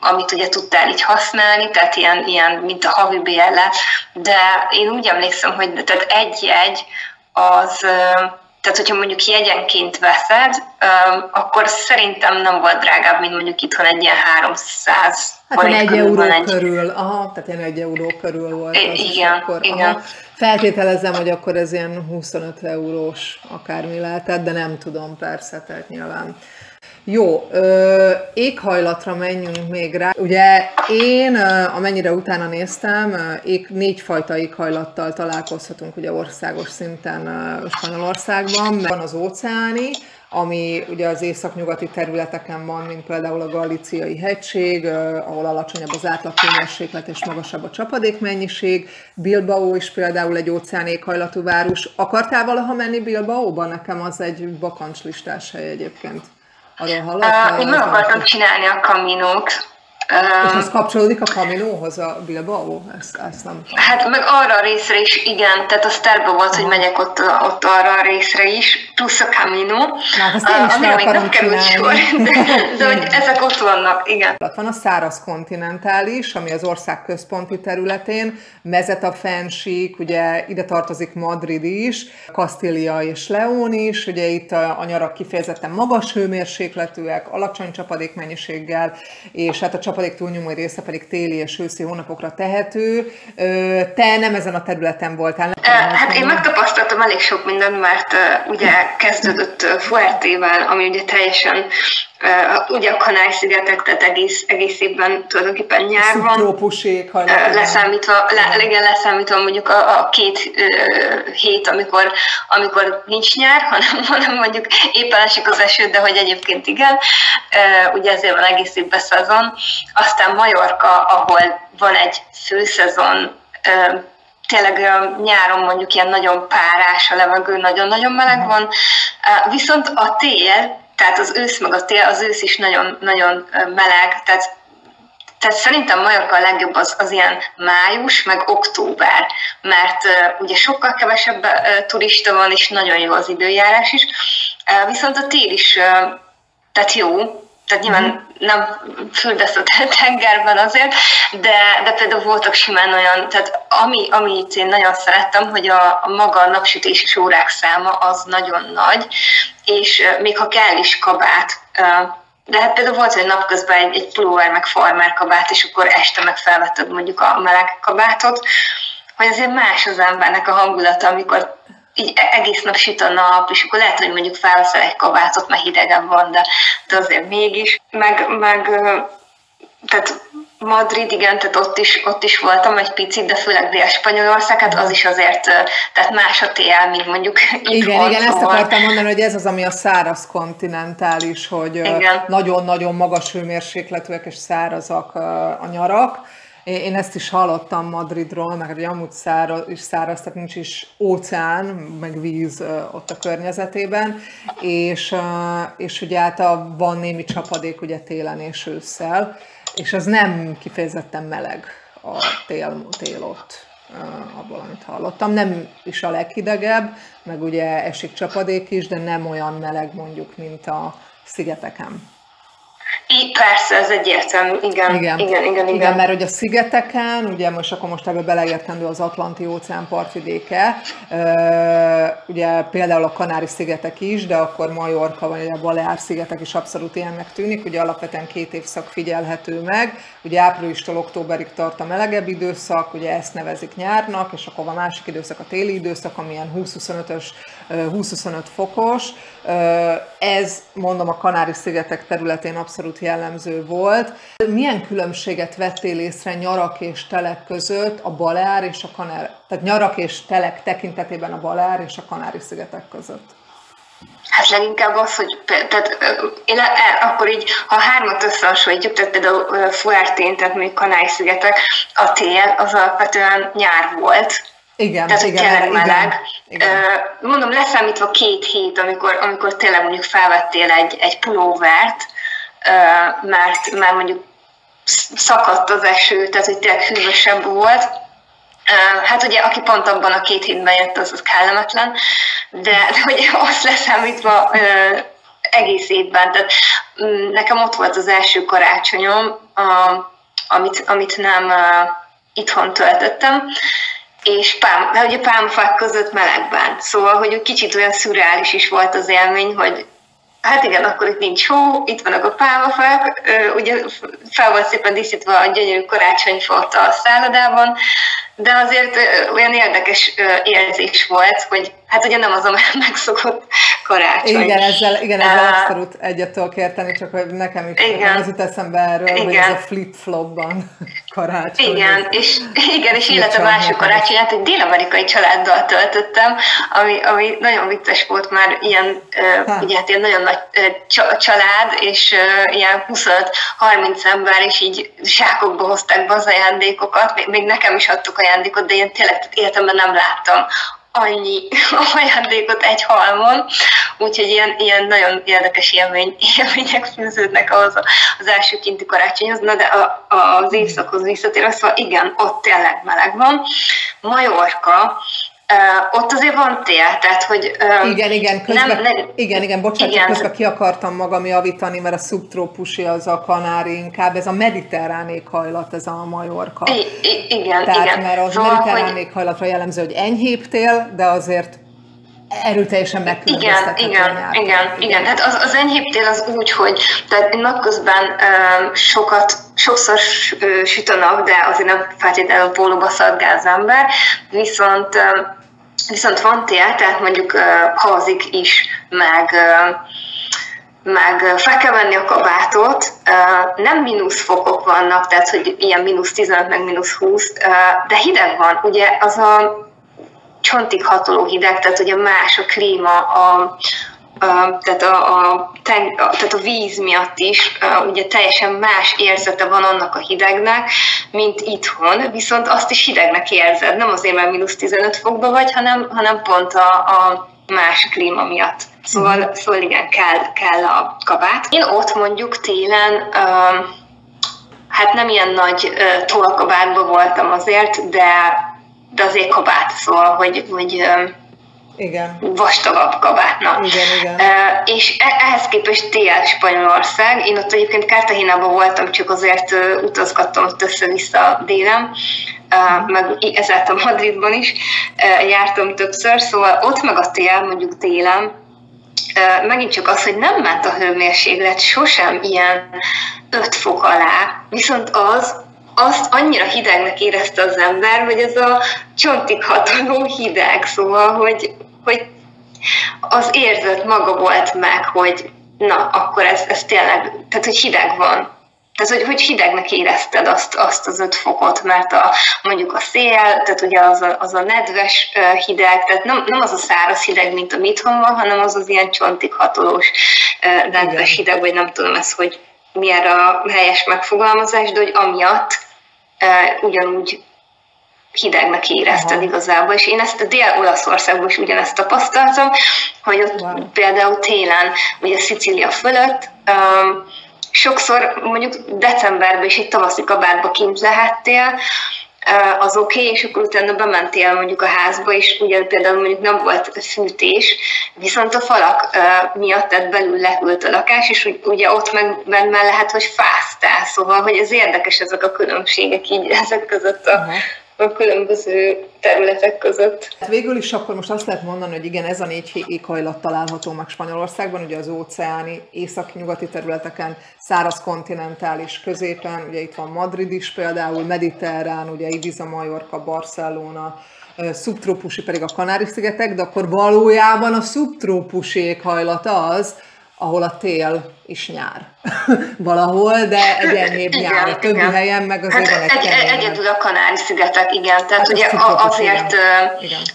amit ugye tudtál így használni, tehát ilyen mint a havi bérlet, de én úgy emlékszem, hogy tehát egy jegy az, tehát hogyha mondjuk jegyenként veszed, akkor szerintem nem volt drágább, mint mondjuk itthon egy ilyen 300. Hát ilyen 1 euró körül, aha, tehát ilyen 1 euró körül volt. Igen. Feltételezem, hogy akkor ez ilyen 25 eurós akármi lehetett, de nem tudom, persze, tehát nyilván. Jó, éghajlatra menjünk még rá. Ugye én, amennyire utána néztem, 4 fajta éghajlattal találkozhatunk ugye országos szinten Spanyolországban. Van az óceáni, ami ugye az északnyugati területeken van, mint például a galíciai hegység, ahol alacsonyabb az átlaghőmérséklet és magasabb a csapadékmennyiség. Bilbao is például egy óceán éghajlatú város. Akartál valaha menni Bilbaóba? Nekem az egy bakancslistás hely egyébként. Én meg akartam csinálni a Caminót. És az kapcsolódik a Caminóhoz, a Bilbao? Ezt nem tudom. Hát meg arra a részre is, igen, tehát az terve volt, hogy megyek ott arra a részre is, plusz a Camino, amire még nem került sor, de hogy ezek ott vannak, igen. Van a száraz kontinentális, ami az ország központi területén, Meseta fennsík, ugye ide tartozik Madrid is, Kastília és León is, ugye itt a nyarak kifejezetten magas hőmérsékletűek, alacsony csapadékmennyiséggel, és hát a csapadék túlnyomó része pedig téli és őszi hónapokra tehető. Te nem ezen a területen voltál. Hát én megtapasztaltam elég sok mindent, mert ugye kezdődött Fuerteventurával, ami ugye teljesen, ugye a Kanári szigetek, tehát egész évben tulajdonképpen nyár van. Trópusi éghajlat. Leszámítva mondjuk a 2 hét, amikor nincs nyár, hanem mondjuk éppen esik az eső, de hogy egyébként igen. Ugye ezért van egész évben szezon. Aztán Mallorca, ahol van egy főszezon, tényleg nyáron mondjuk ilyen nagyon párás a levegő, nagyon-nagyon meleg van, viszont a tél, tehát az ősz meg a tél, az ősz is nagyon-nagyon meleg, tehát szerintem Mallorca a legjobb az ilyen május, meg október, mert ugye sokkal kevesebb turista van, és nagyon jó az időjárás is, viszont a tél is, tehát jó, tehát nyilván nem fürdesz a tengerben azért, de például voltak simán olyan, tehát amit én nagyon szerettem, hogy a maga napsütéses órák száma az nagyon nagy, és még ha kell is kabát, de hát például volt, hogy napközben egy pulóver meg farmer kabát, és akkor este meg felvetted mondjuk a meleg kabátot, hogy azért más az embernek a hangulata, amikor így egész nap süt a nap, és akkor lehet, hogy mondjuk felveszel egy kabátot, mert hidegebb van, de azért mégis. Meg tehát Madrid, igen, tehát ott is voltam egy picit, de főleg Dél-Spanyolország, hát az is azért, tehát más a tél, mint mondjuk itt. Igen, ezt akartam mondani, hogy ez az, ami a száraz kontinentális, hogy nagyon-nagyon magas hőmérsékletűek és szárazak a nyarak. Én ezt is hallottam Madridról, meg hogy amúgy száraz, tehát nincs is óceán, meg víz ott a környezetében, és ugye által van némi csapadék ugye télen és ősszel, és az nem kifejezetten meleg a tél ott, abból, amit hallottam. Nem is a leghidegebb, meg ugye esik csapadék is, de nem olyan meleg mondjuk, mint a szigeteken. Persze, ez egyértelmű, igen. Mert hogy a szigeteken, ugye most ebbe beleértendő az Atlanti óceán partvidéke, ugye például a Kanári szigetek is, de akkor Mallorca vagy a Baleár szigetek is abszolút ilyennek tűnik, ugye alapvetően 2 évszak figyelhető meg, ugye áprilistól októberig tart a melegebb időszak, ugye ezt nevezik nyárnak, és akkor a másik időszak a téli időszak, amilyen 20-25 fokos, ez mondom a Kanári szigetek területén abszolút jellemző volt. Milyen különbséget vettél észre nyarak és telek között a Baleár és a Kanári, tehát nyarak és telek tekintetében a Baleár és a Kanári szigetek között? Hát leginkább az, hogy tehát, én akkor így, ha 3-at összehasonlítjuk, tehát például Fuertén, tehát még Kanári szigetek, a tél az alapvetően nyár volt. Igen, tehát, igen, tényleg meleg. Igen. Mondom, leszámítva 2 hét, amikor tényleg mondjuk felvettél egy pulóvert, mert már mondjuk szakadt az eső, tehát hogy tényleg hűvösebb volt. Hát ugye, aki pont abban a 2 hétben jött, az kellemetlen, de hogy azt leszámítva egész évben. Tehát nekem ott volt az első karácsonyom, amit nem itthon töltöttem, és pálmafák között melegben. Szóval, hogy kicsit olyan szürreális is volt az élmény, hogy hát igen, akkor itt nincs hó, itt vannak a pálmafák, ugye fel volt szépen díszítve a gyönyörű karácsonyfolta a szállodában, de azért olyan érdekes érzés volt, hogy hát ugye nem az a megszokott karácsony. Igen, ezzel abszolút egyet tudok érteni, csak hogy nekem is az jut eszembe erről, hogy ez a flip-flopban karácsony. Igen, és életem első karácsonyát egy dél-amerikai családdal töltöttem, ami nagyon vicces volt, már ilyen, ugye hát ilyen nagyon nagy család, és ilyen 25-30 ember, és így zsákokba hozták be az ajándékokat, még nekem is adtuk ajándékot, de ilyen tényleg életemben nem láttam annyi ajándékot egy halmon, úgyhogy ilyen nagyon érdekes élmények fűződnek ahhoz az első kinti karácsonyhoz, na de az évszakhoz visszatérve, szóval igen, ott tényleg meleg van. Majorka, ott azért van tél, tehát hogy... Közben ki akartam magam javítani, mert a szubtrópusi az a Kanári inkább, ez a mediterrán éghajlat, ez a Majorka. Igen. Mert az mediterrán éghajlatra jellemző, hogy enyhébb tél, de azért erőteljesen megkülönböztethető igen. Tehát az enyhébb tél az úgy, hogy tehát napközben sokszor süt a nap, de azért nem feltétlenül pólóba szadgál az ember, viszont van tél, tehát mondjuk havazik is, meg fel kell venni a kabátot, nem -fokok vannak, tehát hogy ilyen -15, meg -20, de hideg van, ugye az a csontig hatoló hideg, tehát ugye más a klíma, tehát a víz miatt is, ugye teljesen más érzete van annak a hidegnek, mint itthon, viszont azt is hidegnek érzed, nem azért, mert -15 fokba vagy, hanem pont a más klíma miatt. Szóval igen, kell a kabát. Én ott mondjuk télen, hát nem ilyen nagy tollkabátban voltam azért, de azért kabát, szóval, hogy vastagabb kabátnak. Igen. És ehhez képest tél Spanyolország. Én ott egyébként Cartagenában voltam, csak azért utazgattam ott össze-vissza délen, meg ezáltal Madridban is jártam többször, szóval ott meg a tél, mondjuk télen, megint csak az, hogy nem ment a hőmérséklet sosem ilyen 5 fok alá, viszont azt annyira hidegnek érezte az ember, hogy ez a csontig hatoló hideg, szóval, hogy az érzet maga volt meg, hogy na, akkor ez tényleg, tehát hogy hideg van. Tehát, hogy hidegnek érezted azt az 5 fokot, mert mondjuk a szél, tehát ugye az a nedves hideg, tehát nem az a száraz hideg, mint a itthon van, hanem az ilyen csontig hatolós nedves hideg, vagy nem tudom ez, hogy mi erre a helyes megfogalmazás, de hogy amiatt ugyanúgy hidegnek érezted igazából, és én ezt a Dél-Olaszországban is ugyanezt tapasztaltam, hogy ott például télen, ugye Szicília fölött, sokszor mondjuk decemberben is egy tavaszi kabátba kint lehettél, az oké, és akkor utána bementél mondjuk a házba, és ugye például mondjuk nem volt fűtés, viszont a falak miatt tehát belül lehűlt a lakás, és ugye ott meg benne lehet, hogy fáztál, szóval, hogy ez érdekes ezek a különbségek így ezek között a különböző területek között. Hát végül is akkor most azt lehet mondani, hogy igen, ez a 4 éghajlat található meg Spanyolországban, ugye az óceáni, északnyugati területeken, száraz kontinentális középen, ugye itt van Madrid is például, mediterrán, ugye Ibiza, Mallorca, Barcelona, szubtrópusi pedig a Kanári szigetek, de akkor valójában a szubtrópusi éghajlat az, ahol a tél is nyár valahol, de egyenyébb nyár. A többi helyen meg azért van egyedül a Kanári szigetek, igen. Tehát ugye azért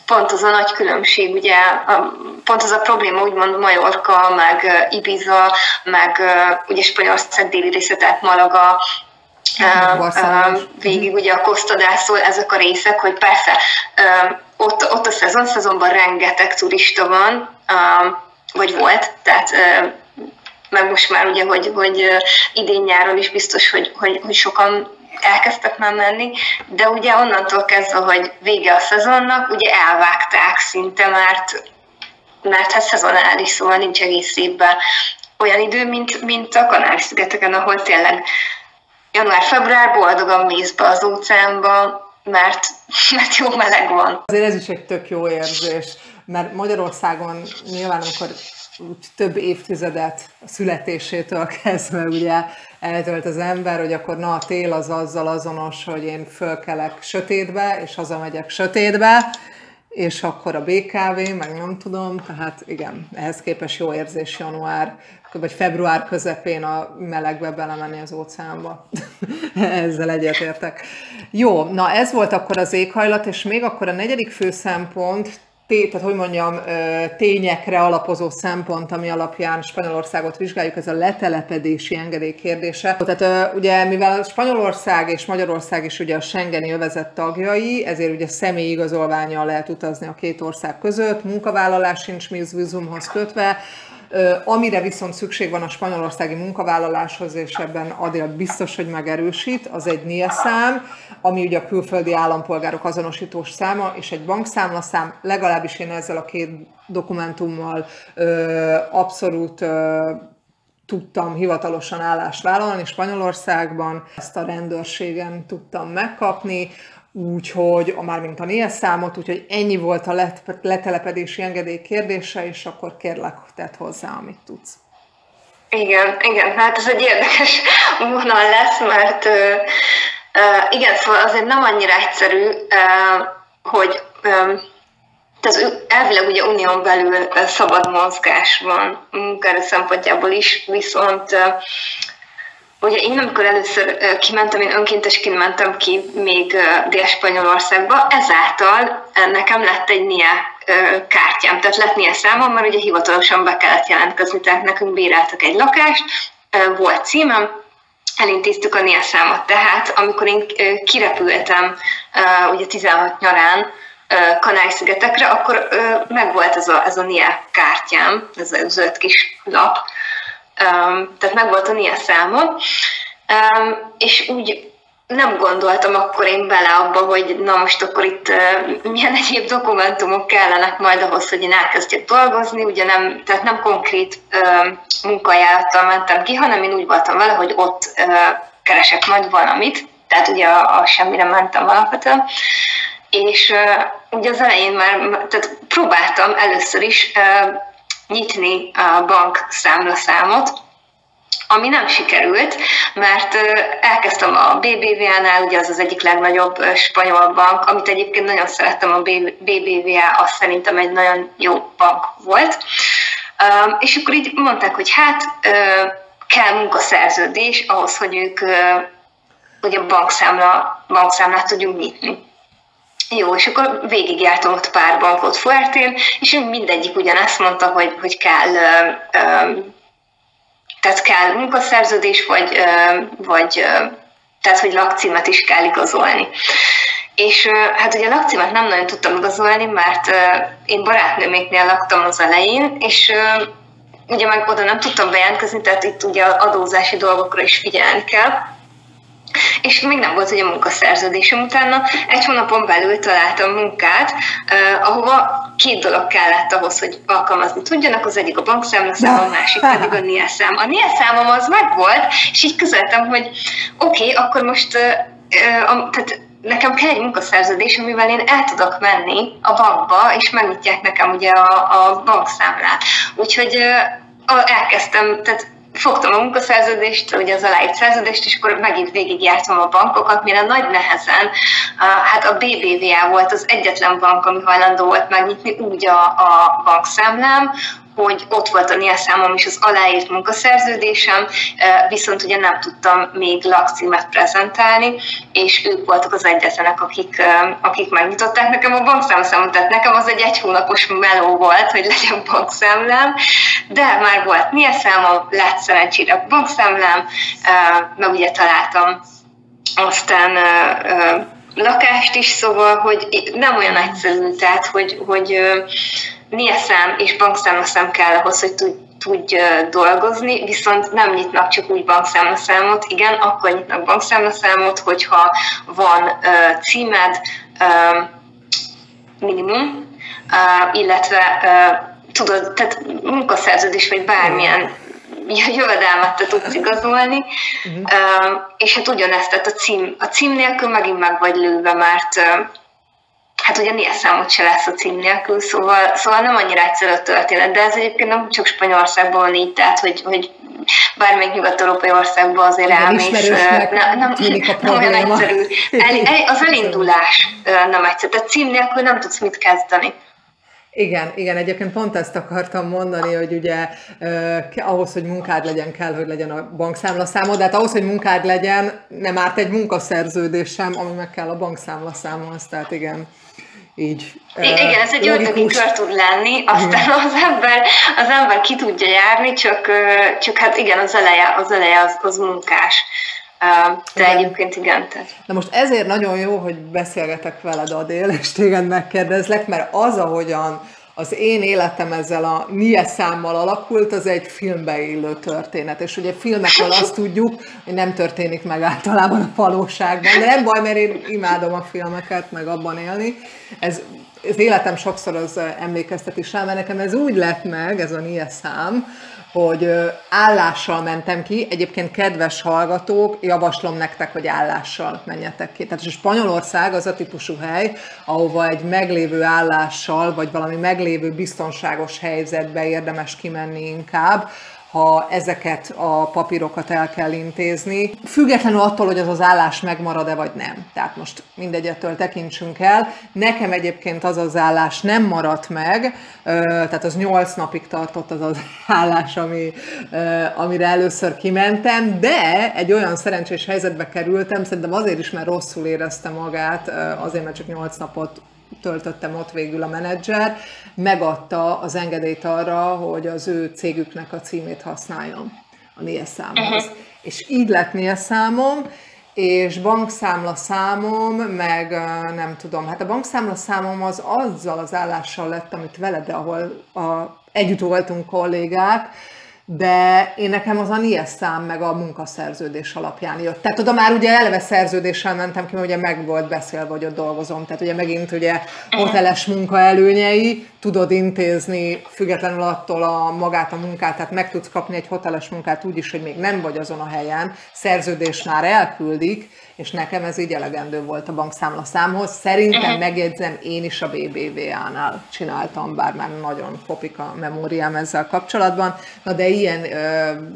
pont az a nagy különbség, ugye pont az a probléma, úgymond Mallorca, meg Ibiza, meg ugye Spanyolország déli része, tehát Málaga, végig ugye a Costa del Sol, ezek a részek, hogy persze ott a szezonban rengeteg turista van, vagy volt, tehát meg most már ugye, hogy idén nyáron is biztos, hogy sokan elkezdtek már menni, de ugye onnantól kezdve, hogy vége a szezonnak, ugye elvágták szinte, mert hát szezonális, szóval nincs egész évben olyan idő, mint a Kanári-szigeteken, ahol tényleg január-február boldogan mész be az óceánba, mert jó meleg van. Azért ez is egy tök jó érzés, mert Magyarországon nyilván, amikor több évtizedet a születésétől kezdve ugye eltölt az ember, hogy akkor na a tél az azzal azonos, hogy én fölkelek sötétbe, és hazamegyek sötétbe, és akkor a BKV, meg nem tudom, tehát igen, ehhez képest jó érzés január, vagy február közepén a melegbe belemenni az óceánba. Ezzel egyetértek. Jó, na ez volt akkor az éghajlat, és még akkor a 4. fő szempont, tehát hogy mondjam, tényekre alapozó szempont, ami alapján Spanyolországot vizsgáljuk, ez a letelepedési engedély kérdése. Tehát ugye, mivel Spanyolország és Magyarország is ugye a Schengeni övezet tagjai, ezért ugye személyi igazolvánnyal lehet utazni a két ország között, munkavállalás sincs vízumhoz kötve, amire viszont szükség van a spanyolországi munkavállaláshoz, és ebben Adél biztos, hogy megerősít, az egy NIE szám, ami ugye a külföldi állampolgárok azonosítós száma, és egy bankszámlaszám, legalábbis én ezzel a két dokumentummal abszolút tudtam hivatalosan állást vállalni Spanyolországban, ezt a rendőrségen tudtam megkapni, úgyhogy, mármint a NIE számot, úgyhogy ennyi volt a letelepedési engedély kérdése, és akkor kérlek, tedd hozzá, amit tudsz. Igen, hát ez egy érdekes vonal lesz, mert igen, szóval azért nem annyira egyszerű, hogy elvileg ugye unión belül szabad mozgás van munkaerő szempontjából is, viszont ugye én amikor először kimentem, én önkéntesként mentem ki még Dél-Spanyolországba, ezáltal nekem lett egy NIE kártyám, tehát lett NIE számom, mert ugye hivatalosan be kellett jelentkezni, tehát nekünk béreltek egy lakást, volt címem, elintéztük a NIE számot. Tehát amikor én kirepültem ugye 16 nyarán Kanári-szigetekre, akkor megvolt ez a NIE kártyám, ez a zöld kis lap, tehát megvolt a NIE számom, és úgy nem gondoltam akkor én bele abba, hogy na most akkor itt milyen egyéb dokumentumok kellenek majd ahhoz, hogy én elkezdjek dolgozni, ugye nem, tehát nem konkrét munkaajánlattal mentem ki, hanem én úgy voltam vele, hogy ott keresek majd valamit, tehát ugye semmire mentem alapvetően, és ugye az elején már tehát próbáltam először is nyitni a bank számlaszámot, ami nem sikerült, mert elkezdtem a BBVA-nál, ugye az az egyik legnagyobb spanyol bank, amit egyébként nagyon szerettem, a BBVA, az szerintem egy nagyon jó bank volt. És akkor így mondták, hogy hát kell munkaszerződés ahhoz, hogy ők hogy a bankszámlát tudjunk nyitni. Jó, és akkor végigjártam ott pár bankot Fuertén, és mindegyik ugyanezt mondta, hogy kell, tehát kell munkaszerződés, tehát hogy lakcímet is kell igazolni. És hát ugye a lakcímet nem nagyon tudtam igazolni, mert én barátnőméknél laktam az elején, és ugye meg oda nem tudtam bejelentkezni, tehát itt ugye adózási dolgokra is figyelni kell. És még nem volt ugye munkaszerződésem utána. Egy hónapon belül találtam munkát, ahova két dolog kellett ahhoz, hogy alkalmazni tudjanak. Az egyik a bankszámlaszámom, a másik pedig a NIE szám. A NIE számom az megvolt, és így közöltem, hogy oké, akkor most tehát nekem kell egy munkaszerződés, amivel én el tudok menni a bankba, és megnyitják nekem ugye a bankszámlát. Úgyhogy elkezdtem, tehát fogtam a munkaszerződést, ugye az aláírt szerződést, és akkor megint végigjártam a bankokat, mire nagy nehezen, hát a BBVA volt az egyetlen bank, ami hajlandó volt megnyitni úgy a bankszámlám, hogy ott volt a NIE számom és az aláírt munkaszerződésem, viszont ugye nem tudtam még lakcímet prezentálni, és ők voltak az egyetlenek, akik megnyitották nekem a bankszámlámat, tehát nekem az egy hónapos meló volt, hogy legyen bankszámlám, de már volt NIE számom, lett szerencsére bankszámlám, meg ugye találtam aztán lakást is, szóval, hogy nem olyan egyszerű, tehát hogy NIE szám és bankszámlaszám kell ahhoz, hogy tudj dolgozni, viszont nem nyitnak csak úgy bankszámlaszámot. Igen, akkor nyitnak bankszámlaszámot, hogyha van címed minimum, illetve tudod, tehát munkaszerződés vagy bármilyen jövedelmet te tudsz igazolni, és hát ugyanezt, tehát a cím nélkül megint meg vagy lőve, mert hát ugye NIE számot se lesz a cím nélkül, szóval nem annyira egyszerű a történet, de ez egyébként nem csak Spanyolországban van így, tehát hogy bármelyik nyugat-európai országban azért elmész, nem olyan egyszerű. Az elindulás nem egyszerű, tehát cím nélkül nem tudsz mit kezdeni. Igen, egyébként pont ezt akartam mondani, hogy ugye ahhoz, hogy munkád legyen, kell, hogy legyen a bankszámlaszámod, de hát ahhoz, hogy munkád legyen, nem árt egy munkaszerződés sem, ami meg kell a bankszámlaszámhoz, tehát igen. Így, igen, ez egy ördögi kör tud lenni, aztán az ember ki tudja járni, csak hát igen, az eleje az munkás. De egyébként igen. Na most ezért nagyon jó, hogy beszélgetek veled, Adél, és téged megkérdezlek, mert az, ahogyan az én életem ezzel a NIE számmal alakult, az egy filmbe illő történet. És ugye filmekről azt tudjuk, hogy nem történik meg általában a valóságban. De nem baj, mert én imádom a filmeket, meg abban élni. Ez életem sokszor az emlékeztet is rá, mert nekem ez úgy lett meg, ez a NIE szám, hogy állással mentem ki. Egyébként, kedves hallgatók, javaslom nektek, hogy állással menjetek ki. Tehát Spanyolország az a típusú hely, ahova egy meglévő állással, vagy valami meglévő biztonságos helyzetbe érdemes kimenni inkább, ha ezeket a papírokat el kell intézni. Függetlenül attól, hogy az állás megmarad-e, vagy nem. Tehát most mindegyettől tekintsünk el. Nekem egyébként az az állás nem maradt meg, tehát az 8 napig tartott az az állás, amire először kimentem, de egy olyan szerencsés helyzetbe kerültem, szerintem azért is, mert rosszul érezte magát, azért, mert csak 8 napot töltöttem ott végül. A menedzser megadta az engedélyt arra, hogy az ő cégüknek a címét használjam a NIE számhoz. És így lett NIE számom, és bankszámla számom, meg nem tudom, hát a bankszámla számom az azzal az állással lett, amit veled, ahol együtt voltunk kollégák, de én nekem az a NIE szám meg a munkaszerződés alapján jött. Tehát oda már ugye eleve szerződéssel mentem ki, mert ugye meg volt beszélve, hogy ott dolgozom. Tehát ugye megint ugye hoteles munka előnyei, tudod intézni függetlenül attól magát a munkát, tehát meg tudsz kapni egy hoteles munkát úgy is, hogy még nem vagy azon a helyen, szerződés már elküldik, és nekem ez így elegendő volt a bankszámlaszámhoz. Szerintem megjegyzem, én is a BBVA-nál csináltam, bár már nagyon kopik a memóriám ezzel kapcsolatban. Na de ilyen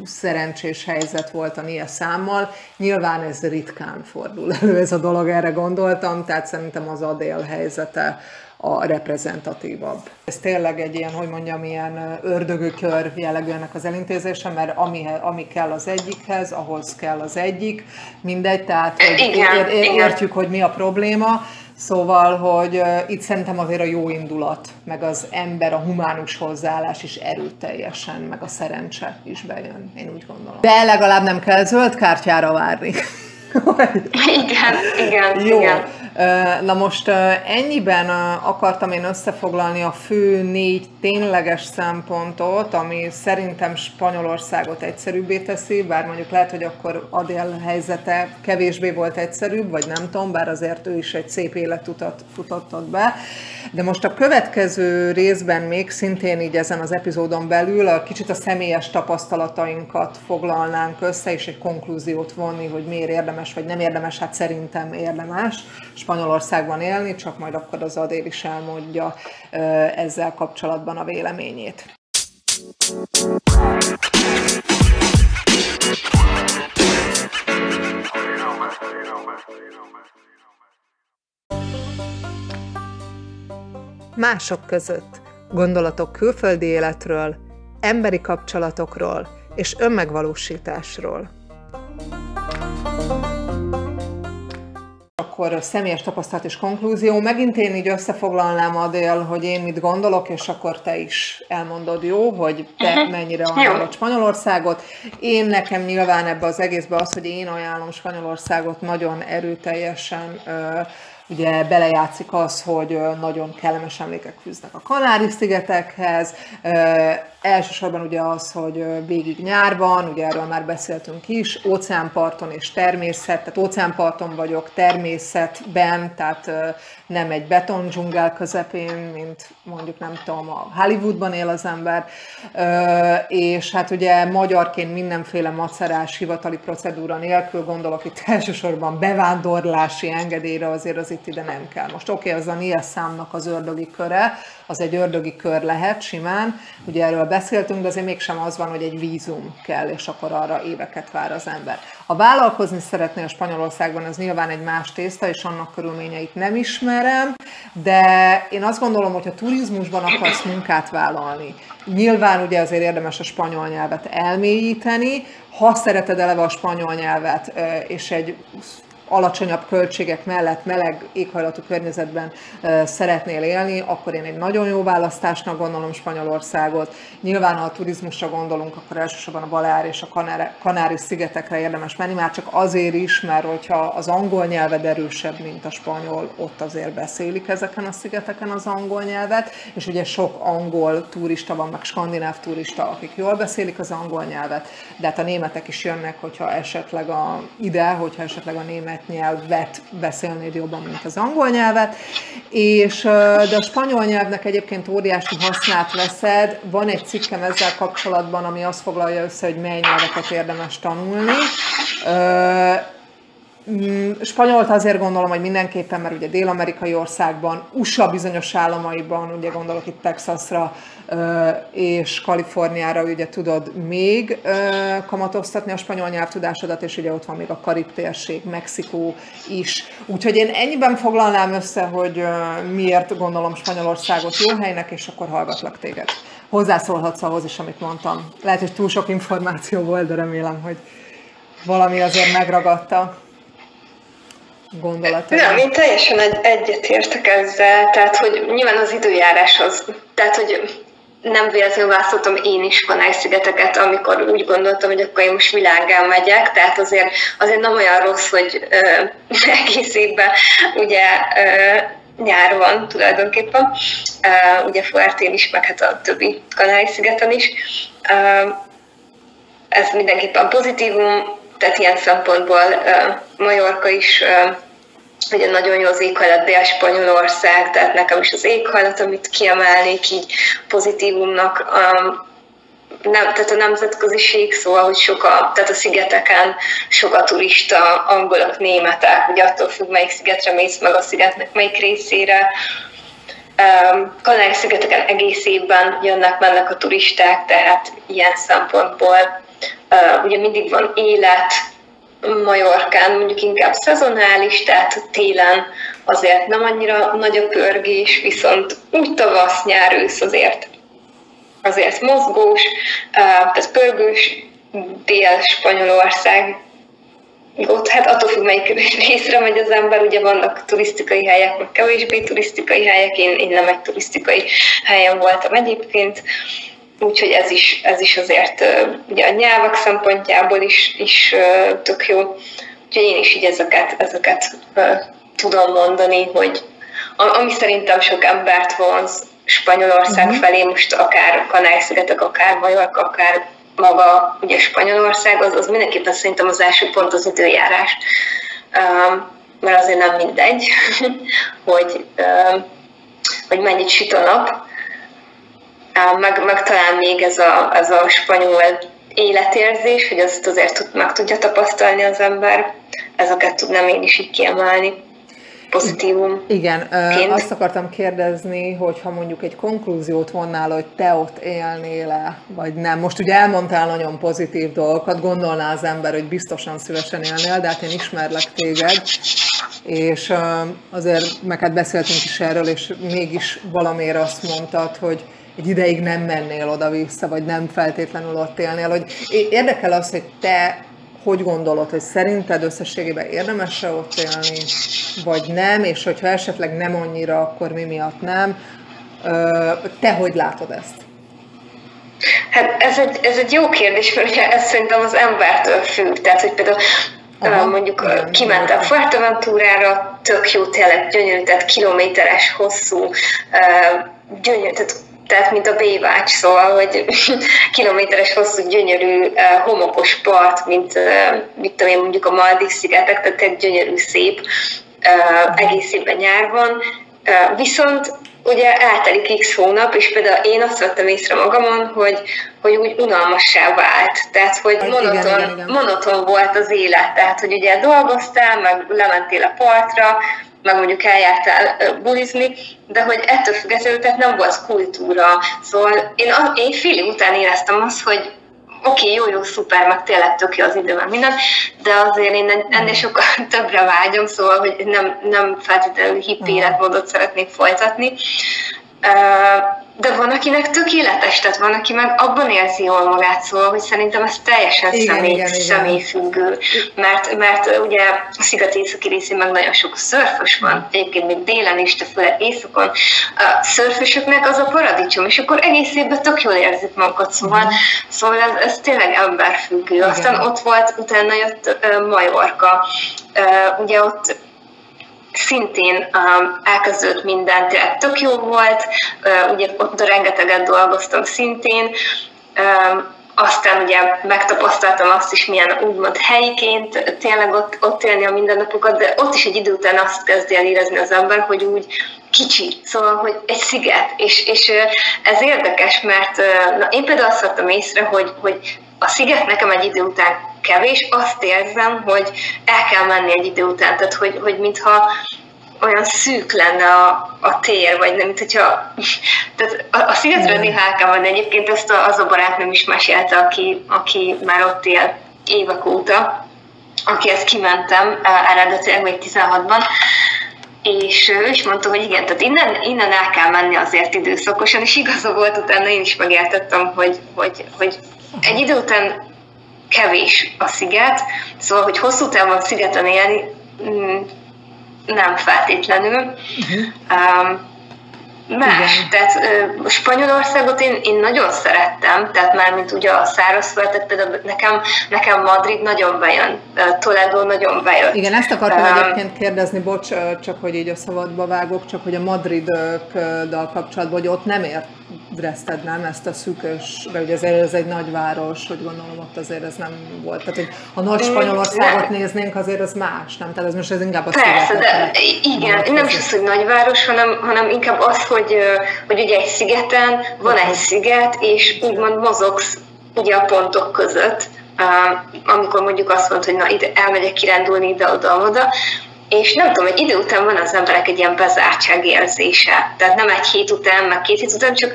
szerencsés helyzet volt a NIE számmal. Nyilván ez ritkán fordul elő ez a dolog, erre gondoltam, tehát szerintem az Adél helyzete a reprezentatívabb. Ez tényleg egy ilyen, hogy mondjam, ilyen ördögű kör jellegű ennek az elintézése, mert ami kell az egyikhez, ahhoz kell az egyik, mindegy, tehát értjük, hogy mi a probléma. Szóval, hogy itt szerintem azért a jó indulat, meg az ember, a humánus hozzáállás is erőteljesen, meg a szerencse is bejön, én úgy gondolom. De legalább nem kell zöld kártyára várni. Igen. Na most ennyiben akartam én összefoglalni a fő 4 tényleges szempontot, ami szerintem Spanyolországot egyszerűbbé teszi, bár mondjuk lehet, hogy akkor Adél helyzete kevésbé volt egyszerűbb, vagy nem tudom, bár azért ő is egy szép életutat futott be. De most a következő részben még szintén így ezen az epizódon belül a kicsit a személyes tapasztalatainkat foglalnánk össze, és egy konklúziót vonni, hogy miért érdemes, vagy nem érdemes, hát szerintem érdemes Spanyolországban élni, csak majd akkor az Adél is elmondja ezzel kapcsolatban a véleményét. Mások között. Gondolatok külföldi életről, emberi kapcsolatokról és önmegvalósításról. Akkor személyes tapasztalat és konklúzió. Megint én így összefoglalnám, Adél, hogy én mit gondolok, és akkor te is elmondod, jó, hogy te mennyire ajánlod Spanyolországot. Én nekem nyilván ebbe az egészbe az, hogy én ajánlom Spanyolországot, nagyon erőteljesen ugye belejátszik az, hogy nagyon kellemes emlékek fűznek a Kanári szigetekhez, elsősorban ugye az, hogy végig nyár van, ugye erről már beszéltünk is, óceánparton és természet, tehát óceánparton vagyok, természetben, tehát nem egy beton dzsungel közepén, mint mondjuk nem tudom, a Hollywoodban él az ember, és hát ugye magyarként mindenféle macerás hivatali procedúra nélkül, gondolok itt elsősorban bevándorlási engedélyre, azért az itt ide nem kell. Most oké, az a NIE számnak az ördögi köre, az egy ördögi kör lehet simán, ugye erről beszéltünk, de azért mégsem az van, hogy egy vízum kell, és akkor arra éveket vár az ember. Ha vállalkozni szeretnél a Spanyolországban, az nyilván egy más tészta, és annak körülményeit nem ismerem, de én azt gondolom, hogy ha turizmusban akarsz munkát vállalni, nyilván ugye azért érdemes a spanyol nyelvet elmélyíteni, ha szereted eleve a spanyol nyelvet, és egy alacsonyabb költségek mellett meleg éghajlatú környezetben szeretnél élni, akkor én egy nagyon jó választásnak gondolom Spanyolországot. Nyilván, ha a turizmusra gondolunk, akkor elsősorban a Baleár és a Kanári szigetekre érdemes menni, már csak azért is, mert hogyha az angol nyelved erősebb, mint a spanyol, ott azért beszélik ezeken a szigeteken az angol nyelvet, és ugye sok angol turista van, meg skandináv turista, akik jól beszélik az angol nyelvet, de hát a németek is jönnek, hogyha esetleg hogyha esetleg a német nyelvet beszélnéd jobban, mint az angol nyelvet, de a spanyol nyelvnek egyébként óriási hasznát veszed. Van egy cikkem ezzel kapcsolatban, ami azt foglalja össze, hogy mely nyelveket érdemes tanulni. Spanyolt azért gondolom, hogy mindenképpen, mert ugye dél-amerikai országban, USA bizonyos államaiban, ugye gondolok itt Texasra és Kaliforniára, ugye tudod még kamatoztatni a spanyol nyelvtudásodat, és ugye ott van még a Karib térség, Mexikó is. Úgyhogy én ennyiben foglalnám össze, hogy miért gondolom Spanyolországot jó helynek, és akkor hallgatlak téged. Hozzászólhatsz ahhoz is, amit mondtam. Lehet, hogy túl sok információ volt, de remélem, hogy valami azért megragadta. Nem, én teljesen egyetértek ezzel, tehát hogy nyilván az időjárás az, tehát hogy nem véletlenül választottam én is Kanári-szigeteket, amikor úgy gondoltam, hogy akkor én most világgá megyek, tehát azért nem olyan rossz, hogy egész évben ugye nyár van tulajdonképpen, ugye Fuertén is, meg hát a többi Kanári-szigeten is. Ez mindenképpen pozitívum, tehát ilyen szempontból Mallorca is ugye nagyon jó az éghajlat, Dél-Spanyolország, tehát nekem is az éghajlat, amit kiemelnék így pozitívumnak. Tehát a nemzetköziség, szóval, hogy tehát a szigeteken sok a turista, angolok, németek, ugye attól függ, melyik szigetre mész, meg a szigetnek melyik részére. Kanári-szigeteken egész évben jönnek-mennek a turisták, tehát ilyen szempontból. Ugye mindig van élet Mallorcán, mondjuk inkább szezonális, tehát télen azért nem annyira nagy a pörgés, viszont úgy tavasz, nyár, ősz azért mozgós, tehát pörgős Dél-Spanyolország. Ott hát attól függ, melyik részre megy az ember, ugye vannak turisztikai helyek, meg kevésbé turisztikai helyek, én nem egy turisztikai helyen voltam egyébként, úgyhogy ez is azért ugye a nyelvek szempontjából is tök jó. Úgyhogy én is így ezeket tudom mondani, hogy ami szerintem sok embert vonz Spanyolország felé, most akár Kanári szigetek, akár Mallorca, akár maga ugye Spanyolország, az mindenképpen szerintem az első pont az időjárás, mert azért nem mindegy, hogy mennyit süt a nap, meg talán még ez a spanyol életérzés, hogy azt azért meg tudja tapasztalni az ember, ezeket tudnám én is így kiemelni. Pozitívum. Igen, azt akartam kérdezni, hogy ha mondjuk egy konklúziót vonnál, hogy te ott élnél-e, vagy nem. Most ugye elmondtál nagyon pozitív dolgokat, gondolná az ember, hogy biztosan szívesen élnél, de hát én ismerlek téged, és azért meg hát beszéltünk is erről, és mégis valamire azt mondtad, hogy egy ideig nem mennél oda-vissza, vagy nem feltétlenül ott élnél. Hogy érdekel az, hogy te hogy gondolod, hogy szerinted összességében érdemes-e ott élni, vagy nem, és hogyha esetleg nem annyira, akkor mi miatt nem. Te hogy látod ezt? Hát ez egy jó kérdés, mert ugye ez szerintem az embertől függ. Tehát, hogy például mondjuk kimentem Fuerteventúrára, tök jó, tényleg gyönyörű, tehát kilométeres, hosszú, gyönyörű, tehát mint a Baywatch, szóval, hogy kilométeres hosszú, gyönyörű, homokos part, mint mit tudom én, mondjuk a Maldív szigetek, tehát gyönyörű, szép, egész évben nyár van. Viszont ugye eltelik x hónap, és például én azt vettem észre magamon, hogy úgy unalmassá vált, tehát hogy monoton volt az élet, tehát hogy ugye dolgoztál, meg lementél a partra, meg mondjuk eljártál bulizni, de hogy ettől függetlenül tehát nem volt kultúra. Szóval én fél év után éreztem azt, hogy oké, jó, szuper, meg tényleg tök jó az idő, meg minden, de azért én ennél sokkal többre vágyom, szóval hogy nem feltétlenül hippie életmódot szeretnék folytatni. De van, akinek tökéletes, tehát van, aki meg abban érzi jól magát, szóval, hogy szerintem ez teljesen személyfüggő. Mert ugye a sziget északi részén meg nagyon sok szörfös van, egyébként még délen is, de főleg éjszakon. A szörfösöknek az a paradicsom, és akkor egész évben tök jól érzik magukat, szóval ez tényleg emberfüggő. Igen. Aztán ott volt, utána jött Mallorca. Ugye ott szintén elkezdődött minden, tényleg tök jó volt, ugye ott rengeteget dolgoztam szintén, aztán ugye megtapasztaltam azt is, milyen úgymond helyiként tényleg ott élni a mindennapokat, de ott is egy idő után azt kezdi el érezni az ember, hogy úgy kicsi, szóval, hogy egy sziget, és ez érdekes, mert én például azt vettem észre, hogy a sziget nekem egy idő után kevés, azt érzem, hogy el kell menni egy idő után, tehát hogy mintha olyan szűk lenne a tér, vagy nem, mint hogyha... Tehát a szigetről néha el kell menni, egyébként ezt az a barátnőm is mesélte, aki már ott él évek óta, akihez kimentem eredetileg még 16-ban, és ő is mondta, hogy igen, tehát innen el kell menni azért időszakosan, és igaza volt, utána én is megértettem, hogy egy idő után kevés a sziget, szóval, hogy hosszú távon szigeten élni nem feltétlenül. Más, tehát Spanyolországot én nagyon szerettem, tehát mármint ugye a szárazföldet, például nekem Madrid nagyon bejön, Toledo nagyon bejön. Igen, ezt akartam egyébként kérdezni, bocs, csak hogy így a szabadba vágok, csak hogy a Madriddal kapcsolatban, hogy ott nem érezted, nem, ezt a szűkös, de ugye azért ez egy nagy város, hogy gondolom ott azért ez nem volt. Tehát, hogy ha nagy Spanyolországot néznénk, azért az más, nem? Tehát ez most inkább a persze, de igen, nem is az, hogy nagyváros, hanem inkább az, hogy ugye egy szigeten van egy sziget, és úgymond mozogsz ugye a pontok között, amikor mondjuk azt mondod, hogy na, ide elmegyek kirándulni ide-oda-oda, és nem tudom, egy idő után van az emberek egy ilyen bezártság érzése. Tehát nem egy hét után, meg két hét után, csak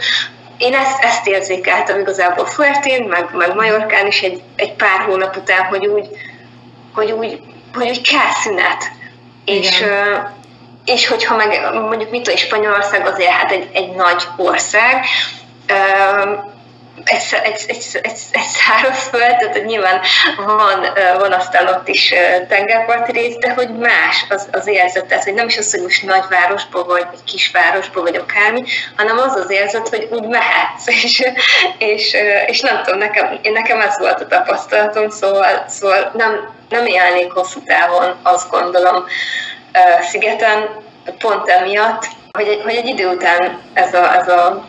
én ezt érzékeltem igazából Fuertén, meg Majorkán is egy pár hónap után, hogy úgy kell szünet. Igen. És És hogyha meg mondjuk mit a Spanyolország azért hát egy nagy ország, egy szárazföld, tehát nyilván van aztán ott is tengerparti rész, de hogy más az érzet, tehát hogy nem is az, hogy most nagyvárosba vagy egy kisvárosba vagy akármi, hanem az az érzet, hogy úgy mehetsz, és nem tudom, nekem ez volt a tapasztalatom, szóval nem élnék hosszú távon, azt gondolom, szigeten, pont emiatt, hogy egy idő után ez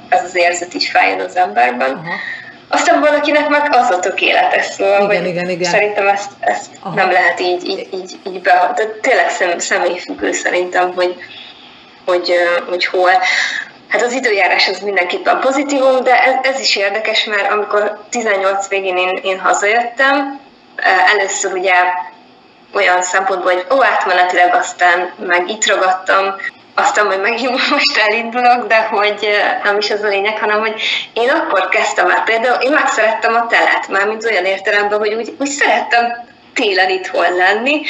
az érzet is fájjon az emberben. Uh-huh. Aztán valakinek meg az a tökéletes, szóval igen. Szerintem ezt nem lehet így be. De tényleg személyfüggő szerintem, hogy hol. Hát az időjárás az mindenképpen pozitívum, de ez is érdekes, mert amikor 18 végén én hazajöttem, először ugye olyan szempontból, hogy átmenetileg, aztán meg itt ragadtam, aztán majd megint most elindulok, de hogy nem is az a lényeg, hanem hogy én akkor kezdtem el. Például én megszerettem a telet, mármint olyan értelemben, hogy úgy szerettem télen itthon lenni,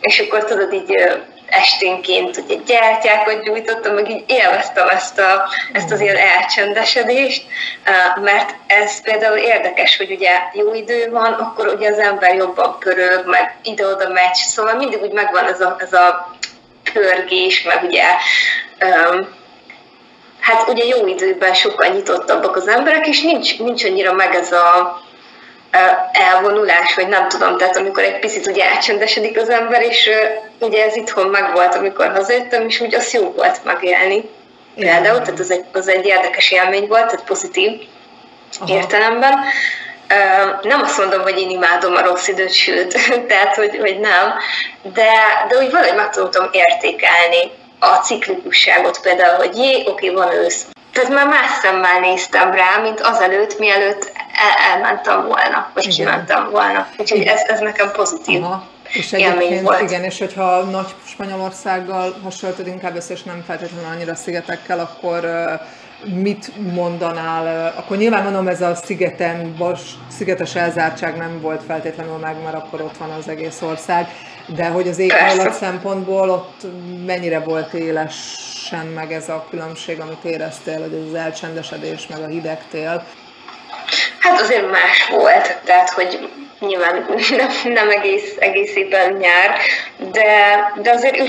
és akkor tudod így esténként ugye gyertyákat gyújtottam, meg így élveztem ezt az ilyen elcsendesedést, mert ez például érdekes, hogy ugye jó idő van, akkor ugye az ember jobban pörög, meg ide-oda megy, szóval mindig úgy megvan ez a pörgés, meg ugye hát ugye jó időben sokkal nyitottabbak az emberek, és nincs annyira meg ez a elvonulás, vagy nem tudom, tehát amikor egy picit ugye elcsendesedik az ember, és ugye ez itthon megvolt, amikor hazajöttem, és úgy az jó volt megélni. Például, tehát az egy érdekes élmény volt, tehát pozitív értelemben. Nem azt mondom, hogy én imádom a rossz időt, sőt, tehát hogy nem, de úgy valahogy meg tudtam értékelni a ciklikusságot, például, hogy oké, van ősz. Tehát már más szemmel néztem rá, mint azelőtt, mielőtt elmentem volna, vagy kimentem volna. Úgyhogy ez nekem pozitív élmény volt. Igen, és hogyha nagy Spanyolországgal hasonlítod inkább össze, és nem feltétlenül annyira szigetekkel, akkor mit mondanál? Akkor nyilván mondom, ez a szigetes elzártság nem volt feltétlenül meg, mert akkor ott van az egész ország, de hogy az éghajlat szempontból ott mennyire volt élesen meg ez a különbség, amit éreztél, hogy az elcsendesedés, meg a hidegtél? Hát azért más volt, tehát hogy nyilván nem egész évben nyár, de azért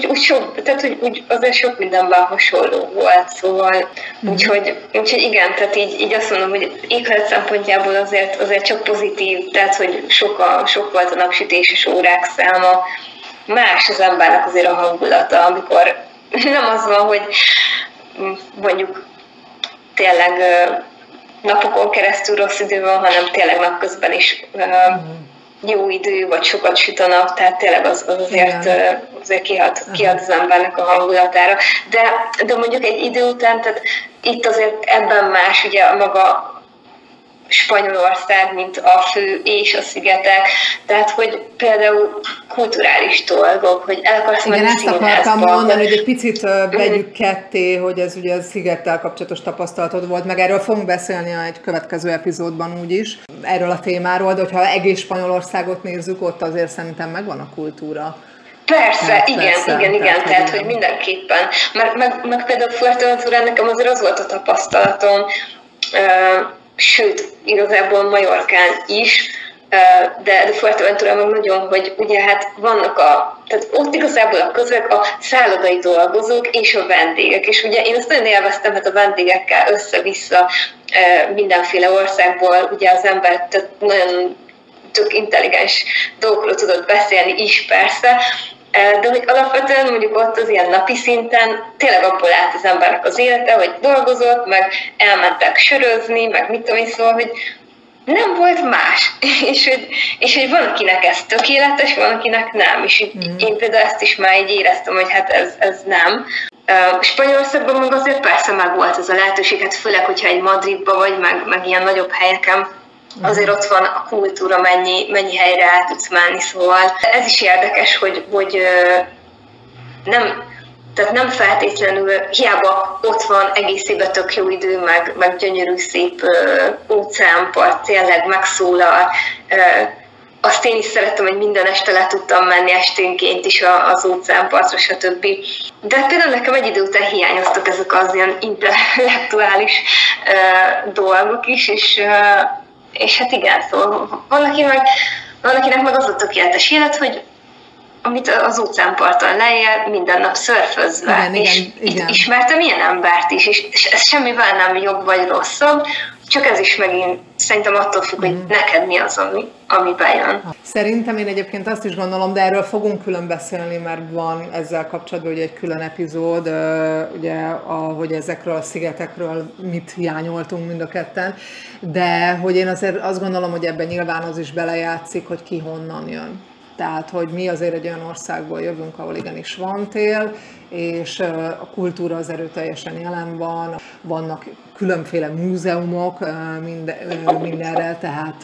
azért sok mindenben hasonló volt, szóval úgyhogy igen, tehát így azt mondom, hogy éghajlat szempontjából azért csak pozitív, tehát hogy sok volt a napsütés és órák száma, más az embernek azért a hangulata, amikor nem az van, hogy mondjuk tényleg napokon keresztül rossz idő van, hanem tényleg napközben is jó idő, vagy sokat süt a nap, tehát tényleg azért kihat az embernek a hangulatára. De mondjuk egy idő után, tehát itt azért ebben más, ugye a maga Spanyolország, mint a fő és a szigetek, tehát hogy például kulturális dolgok, hogy el akarsz menni színházba. Igen, ezt akartam mondani, hogy egy picit vegyük ketté, hogy ez ugye a szigettel kapcsolatos tapasztalatod volt, meg erről fogunk beszélni egy következő epizódban úgyis, erről a témáról, de hogyha egész Spanyolországot nézzük, ott azért szerintem megvan a kultúra. Persze, igen, tehát hogy mindenképpen. Meg például Fuerteventurán nekem azért az volt a tapasztalatom, sőt, igazából Mallorcán is, de Fuerteventurában nagyon, hogy ugye hát vannak tehát ott igazából a közök a szállodai dolgozók és a vendégek, és ugye én azt nagyon élveztem, hát a vendégekkel össze-vissza mindenféle országból, ugye az ember tehát nagyon tök intelligens dolgokról tudott beszélni is persze, de hogy alapvetően mondjuk ott az ilyen napi szinten tényleg abból állt az embernek az élete, hogy dolgozott, meg elmentek sörözni, meg mit tudom én, szóval, hogy nem volt más. és hogy van, akinek ez tökéletes, van, akinek nem. És én például ezt is már így éreztem, hogy hát ez nem. Spanyolországban meg azért persze meg volt ez a lehetőség, hát főleg, hogyha egy Madridba vagy, meg ilyen nagyobb helyeken, azért ott van a kultúra, mennyi helyre el tudsz menni, szóval ez is érdekes, hogy nem feltétlenül, hiába ott van egész évben tök jó idő, meg gyönyörű szép óceánpart, tényleg megszólal. Azt én is szerettem, hogy minden este le tudtam menni esténként is az óceánpartra, stb. De például nekem egy idő után hiányoztak ezek az ilyen intellektuális dolgok is, és hát igen, szóval van, akinek meg az a tökéletes élet, hogy amit az utcánparton leél, minden nap szörfözve, igen. Ismertem ilyen embert is, és ez semmivel nem jobb vagy rosszabb, csak ez is megint szerintem attól függ, hogy neked mi az, ami bejön. Szerintem én egyébként azt is gondolom, de erről fogunk külön beszélni, mert van ezzel kapcsolatban ugye egy külön epizód, ugye, hogy ezekről a szigetekről mit hiányoltunk mind a ketten, de hogy én azért azt gondolom, hogy ebben nyilván az is belejátszik, hogy ki honnan jön. Tehát, hogy mi azért egy olyan országból jövünk, ahol igenis van tél, és a kultúra az erőteljesen jelen van, vannak különféle múzeumok mindenre, tehát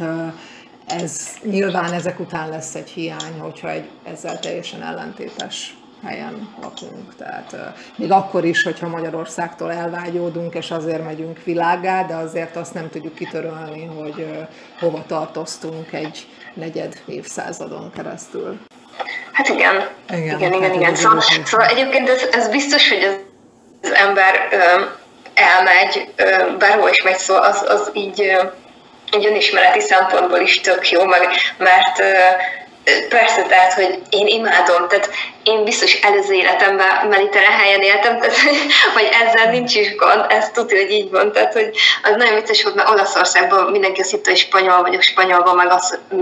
ez nyilván ezek után lesz egy hiány, hogyha egy ezzel teljesen ellentétes helyen lakunk. Tehát még akkor is, hogyha Magyarországtól elvágyódunk, és azért megyünk világgá, de azért azt nem tudjuk kitörölni, hogy hova tartoztunk egy negyed évszázadon keresztül. Hát igen. Szóval egyébként ez biztos, hogy az ember elmegy, bárhol is megy, szóval az így önismereti szempontból is tök jó, mert persze, tehát, hogy én imádom, tehát én biztos előző életemben melitelen helyen éltem, tehát, hogy ezzel nincs is gond, ez tudja, hogy így van, tehát, hogy az nagyon vicces volt, mert Olaszországban mindenki azt hitte, hogy spanyol vagyok, spanyolban meg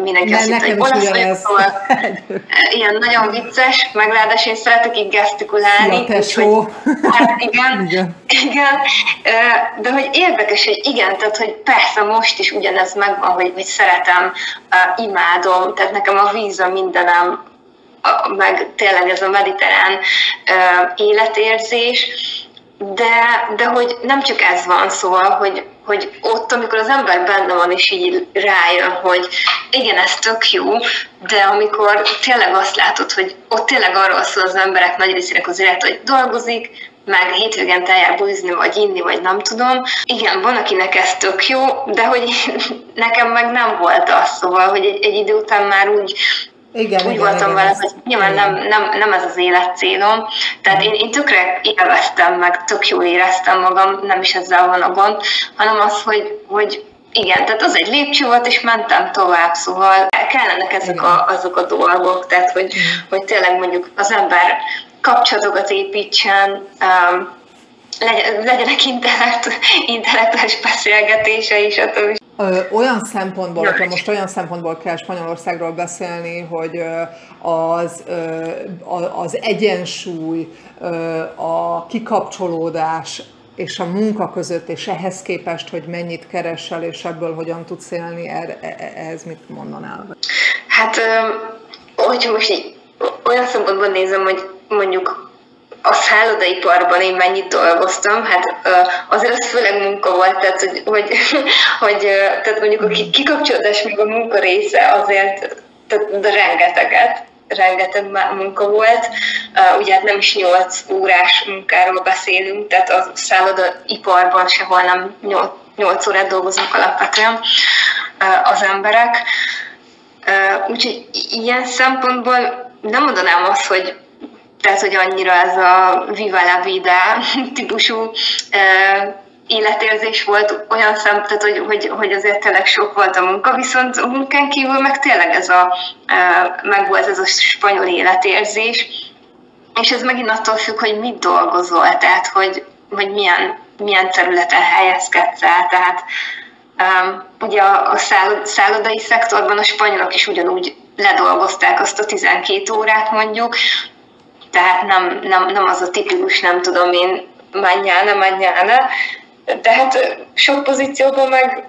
mindenki azt hitte, hogy olasz vagyok, szóval ilyen nagyon vicces, meg ráadásul én szeretek így gesztikulálni, úgyhogy hát igen, de hogy érdekes, hogy igen, tehát, hogy persze most is ugyanez megvan, hogy szeretem, imádom, tehát nekem a víz a mindenem, meg tényleg ez a mediterrán életérzés, de hogy nem csak ez van, szóval, hogy ott, amikor az ember benne van, és így rájön, hogy igen, ez tök jó, de amikor tényleg azt látod, hogy ott tényleg arról szól az emberek nagy részének az élet, hogy dolgozik, meg hétvégén eljár búzni, vagy inni, vagy nem tudom. Igen, van, akinek ez tök jó, de hogy nekem meg nem volt az, szóval, hogy egy idő után már úgy voltam vele, hogy nyilván nem ez az élet célom. Tehát én tökre élveztem, meg tök jól éreztem magam, nem is ezzel van a gond, hanem az, hogy igen, tehát az egy lépcső volt, és mentem tovább, szóval kellenek ezek azok a dolgok, tehát hogy tényleg mondjuk az ember kapcsolatokat építsen, legyenek intellektuális beszélgetései, stb. Olyan szempontból, hogyha most olyan szempontból kell Spanyolországról beszélni, hogy az egyensúly, a kikapcsolódás és a munka között, és ehhez képest, hogy mennyit keresel, és ebből hogyan tudsz élni, ehhez mit mondanál? Hát, hogyha most így olyan szempontból nézem, hogy mondjuk a szállodaiparban én mennyit dolgoztam, hát azért az főleg munka volt, tehát, tehát mondjuk a kikapcsolódás még a munka része azért, tehát de rengeteg munka volt, ugye hát nem is 8 órás munkáról beszélünk, tehát a szállodaiparban sehol nem 8 órát dolgoznak alapvetően az emberek, úgyhogy ilyen szempontból nem mondanám azt, hogy tehát, hogy annyira ez a viva la vida típusú életérzés volt, olyan szempontból, hogy azért tényleg sok volt a munka, viszont a munkán kívül meg tényleg megvolt ez a spanyol életérzés, és ez megint attól függ, hogy mit dolgozol, tehát, hogy milyen területen helyezkedsz el, tehát ugye a szállodai szektorban a spanyolok is ugyanúgy ledolgozták azt a 12 órát mondjuk, tehát nem az a tipikus, nem tudom én, mañana, tehát sok pozícióban meg,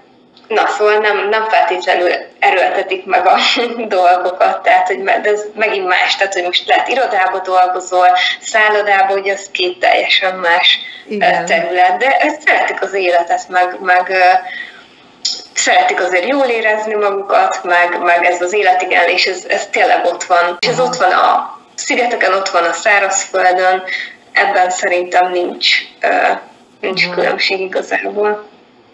na szóval nem feltétlenül erőltetik meg a dolgokat, tehát hogy de ez megint más, tehát hogy most lehet irodába dolgozol, szállodába, ugye az két teljesen más terület, de szeretik az életet, meg szeretik azért jól érezni magukat, meg ez az életigenlés, ez tényleg ott van, és ez ott van a szigeteken, ott van a szárazföldön, ebben szerintem nincs különbség igazából.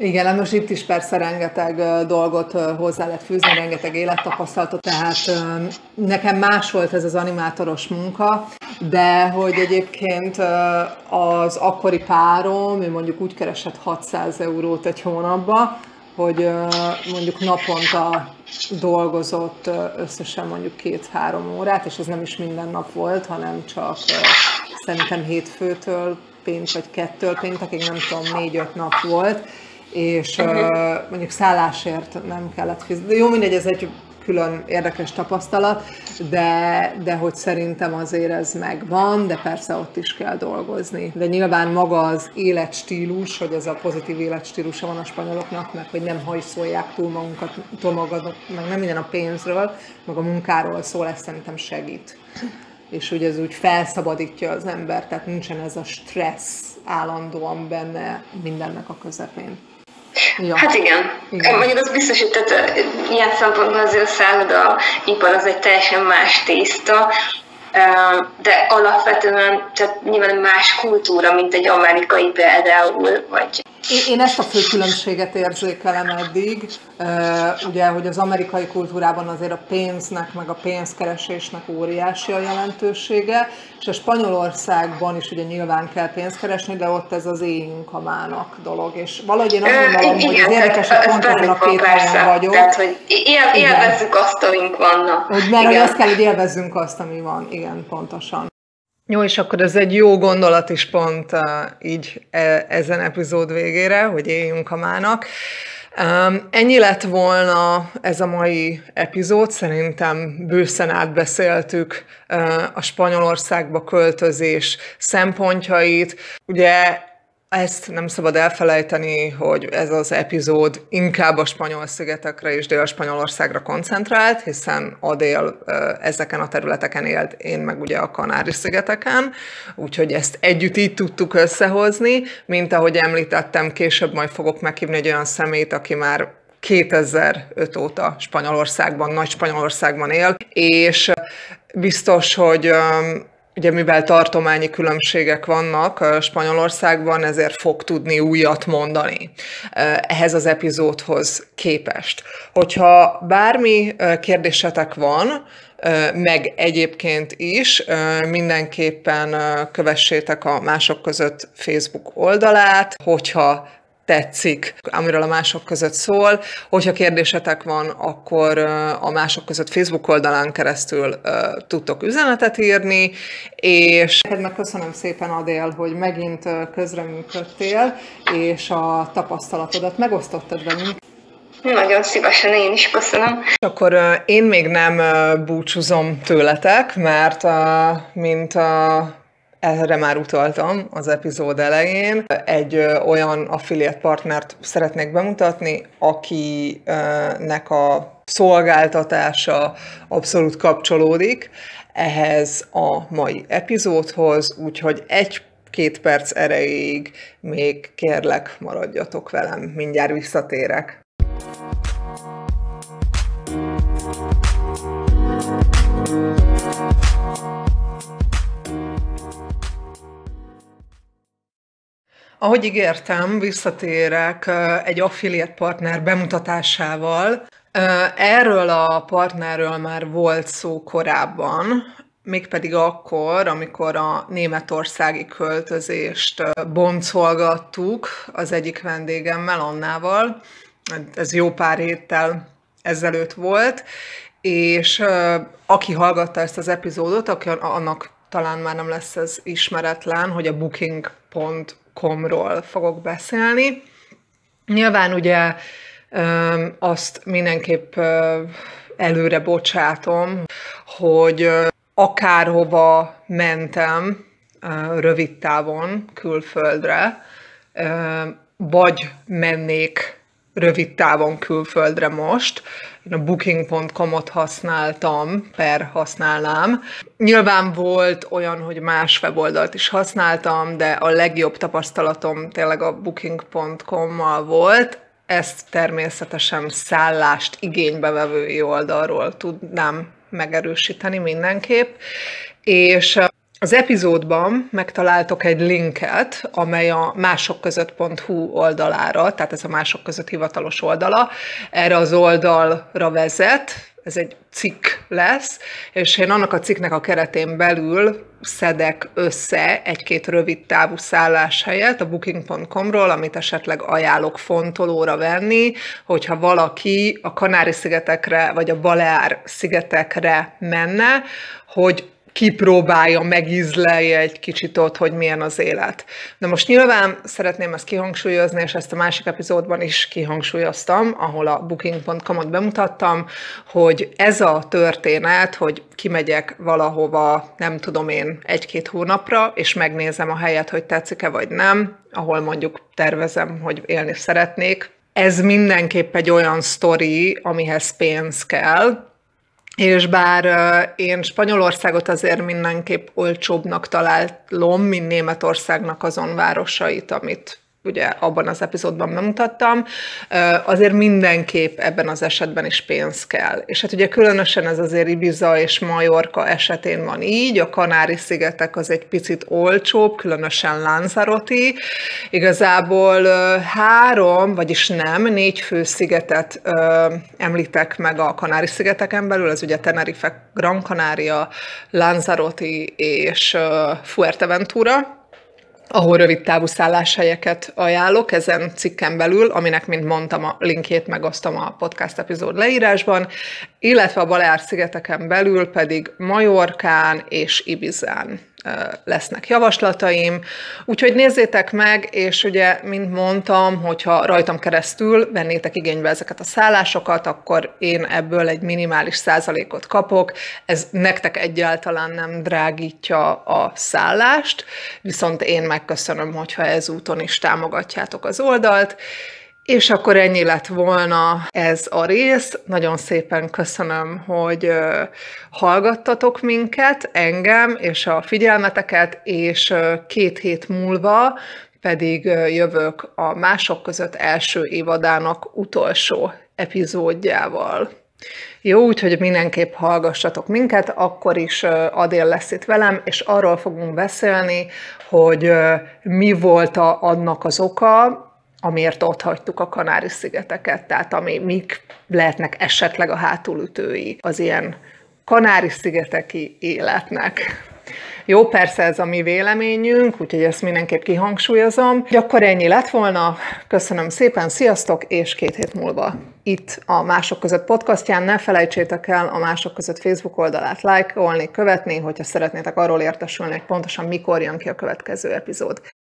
Igen, most itt is persze rengeteg dolgot hozzá lehet fűzni, rengeteg élettapasztalatot, tehát nekem más volt ez az animátoros munka, de hogy egyébként az akkori párom, ő mondjuk úgy keresett 600 eurót egy hónapba, hogy mondjuk naponta dolgozott összesen mondjuk 2-3 órát, és ez nem is minden nap volt, hanem csak szerintem hétfőtől pénz, vagy 2-től péntekig, nem tudom, 4-5 nap volt, és mondjuk szállásért nem kellett fizetni. Jó, mindegy, ez egy külön érdekes tapasztalat, de hogy szerintem azért ez megvan, de persze ott is kell dolgozni. De nyilván maga az életstílus, hogy ez a pozitív életstílusa van a spanyoloknak, meg hogy nem hajszolják túl magukat, meg nem minden a pénzről, meg a munkáról szól, ez szerintem segít. És ugye ez úgy felszabadítja az embert, tehát nincsen ez a stressz állandóan benne mindennek a közepén. Ja. Hát igen. Mondjuk az biztos, hogy tehát ilyen szempontból azért a szállodaipar az egy teljesen más tészta, de alapvetően tehát nyilván más kultúra, mint egy amerikai például, vagy... Én ezt a fő különbséget érzékelem eddig, ugye, hogy az amerikai kultúrában azért a pénznek, meg a pénzkeresésnek óriási a jelentősége, és a Spanyolországban is ugye nyilván kell pénzkeresni, de ott ez az éjünk a mának dolog, és valahogy én azt gondolom, hogy az érdekes, hogy pont ezen a két helyen vagyok. Tehát, hogy élvezzük azt, amink vannak. Mert hogy azt kell, hogy élvezzünk azt, ami van, igen, pontosan. Jó, és akkor ez egy jó gondolat is pont így ezen epizód végére, hogy éljünk a mának. Ennyi lett volna ez a mai epizód, szerintem bőszen átbeszéltük a Spanyolországba költözés szempontjait. Ugye ezt nem szabad elfelejteni, hogy ez az epizód inkább a spanyol szigetekre és Dél-Spanyolországra koncentrált, hiszen Adél ezeken a területeken élt, én meg ugye a Kanári szigeteken, úgyhogy ezt együtt így tudtuk összehozni. Mint ahogy említettem, később majd fogok meghívni egy olyan személyt, aki már 2005 óta Spanyolországban, Nagy-Spanyolországban él, és biztos, hogy... Ugye mivel tartományi különbségek vannak Spanyolországban, ezért fog tudni újat mondani ehhez az epizódhoz képest. Hogyha bármi kérdésetek van, meg egyébként is, mindenképpen kövessétek a Mások Között Facebook oldalát, hogyha tetszik, amiről a Mások Között szól. Hogyha kérdésetek van, akkor a Mások Között Facebook oldalán keresztül tudtok üzenetet írni, és... Meg köszönöm szépen, Adél, hogy megint közreműködtél, és a tapasztalatodat megosztottad velünk. Nagyon szívesen, én is köszönöm. És akkor én még nem búcsúzom tőletek, mert erre már utaltam az epizód elején. Egy olyan affiliate partnert szeretnék bemutatni, akinek a szolgáltatása abszolút kapcsolódik ehhez a mai epizódhoz, úgyhogy 1-2 perc erejéig még kérlek, maradjatok velem, mindjárt visszatérek. Ahogy ígértem, visszatérek egy affiliate partner bemutatásával. Erről a partnerről már volt szó korábban, mégpedig akkor, amikor a németországi költözést boncolgattuk az egyik vendégemmel, Annával. Ez jó pár héttel ezelőtt volt, és aki hallgatta ezt az epizódot, annak talán már nem lesz ez ismeretlen, hogy a booking.com-ról fogok beszélni. Nyilván ugye azt mindenképp előre bocsátom, hogy akárhova mentem rövid távon külföldre, vagy mennék rövid távon külföldre most. Én a booking.com-ot használtam, használnám. Nyilván volt olyan, hogy más weboldalt is használtam, de a legjobb tapasztalatom tényleg a booking.com-mal volt. Ezt természetesen szállást igénybevevői oldalról tudnám megerősíteni mindenképp. És Az epizódban megtaláltok egy linket, amely a masokkozott.hu oldalára, tehát ez a Mások Között hivatalos oldala, erre az oldalra vezet, ez egy cikk lesz, és én annak a cikknek a keretén belül szedek össze egy-két rövid távú szálláshelyet a booking.com-ról, amit esetleg ajánlok fontolóra venni, hogyha valaki a Kanári szigetekre vagy a Baleár szigetekre menne, hogy kipróbálja, megízlelje egy kicsit ott, hogy milyen az élet. Na most nyilván szeretném ezt kihangsúlyozni, és ezt a másik epizódban is kihangsúlyoztam, ahol a booking.com-ot bemutattam, hogy ez a történet, hogy kimegyek valahova, nem tudom én, egy-két hónapra, és megnézem a helyet, hogy tetszik-e vagy nem, ahol mondjuk tervezem, hogy élni szeretnék. Ez mindenképp egy olyan sztori, amihez pénz kell, és bár én Spanyolországot azért mindenképp olcsóbbnak találom, mint Németországnak azon városait, amit ugye abban az epizódban bemutattam, azért mindenképp ebben az esetben is pénz kell. És hát ugye különösen ez azért Ibiza és Mallorca esetén van így, a Kanári-szigetek az egy picit olcsóbb, különösen Lanzarote. Igazából négy fő szigetet említek meg a Kanári-szigeteken belül, ez ugye Tenerife, Gran Canaria, Lanzarote és Fuerteventura, ahol rövid távú szálláshelyeket ajánlok ezen cikken belül, aminek, mint mondtam, a linkjét megosztom a podcast epizód leírásban, illetve a Baleár-szigeteken belül pedig Majorkán és Ibizán lesznek javaslataim. Úgyhogy nézzétek meg, és ugye, mint mondtam, hogyha rajtam keresztül vennétek igénybe ezeket a szállásokat, akkor én ebből egy minimális százalékot kapok. Ez nektek egyáltalán nem drágítja a szállást, viszont én megköszönöm, hogyha ezúton is támogatjátok az oldalt. És akkor ennyi lett volna ez a rész. Nagyon szépen köszönöm, hogy hallgattatok minket, engem és a figyelmeteket, és 2 hét múlva pedig jövök a Mások Között első évadának utolsó epizódjával. Jó, úgyhogy mindenképp hallgassatok minket, akkor is Adél lesz itt velem, és arról fogunk beszélni, hogy mi volt annak az oka, amiért ott hagytuk a Kanári-szigeteket, tehát mik lehetnek esetleg a hátulütői az ilyen Kanári-szigeteki életnek. Jó, persze ez a mi véleményünk, úgyhogy ezt mindenképp kihangsúlyozom. Akkor ennyi lett volna, köszönöm szépen, sziasztok, és 2 hét múlva itt a Mások Között podcastján. Ne felejtsétek el a Mások Között Facebook oldalát lájkolni, követni, hogyha szeretnétek arról értesülni, hogy pontosan mikor jön ki a következő epizód.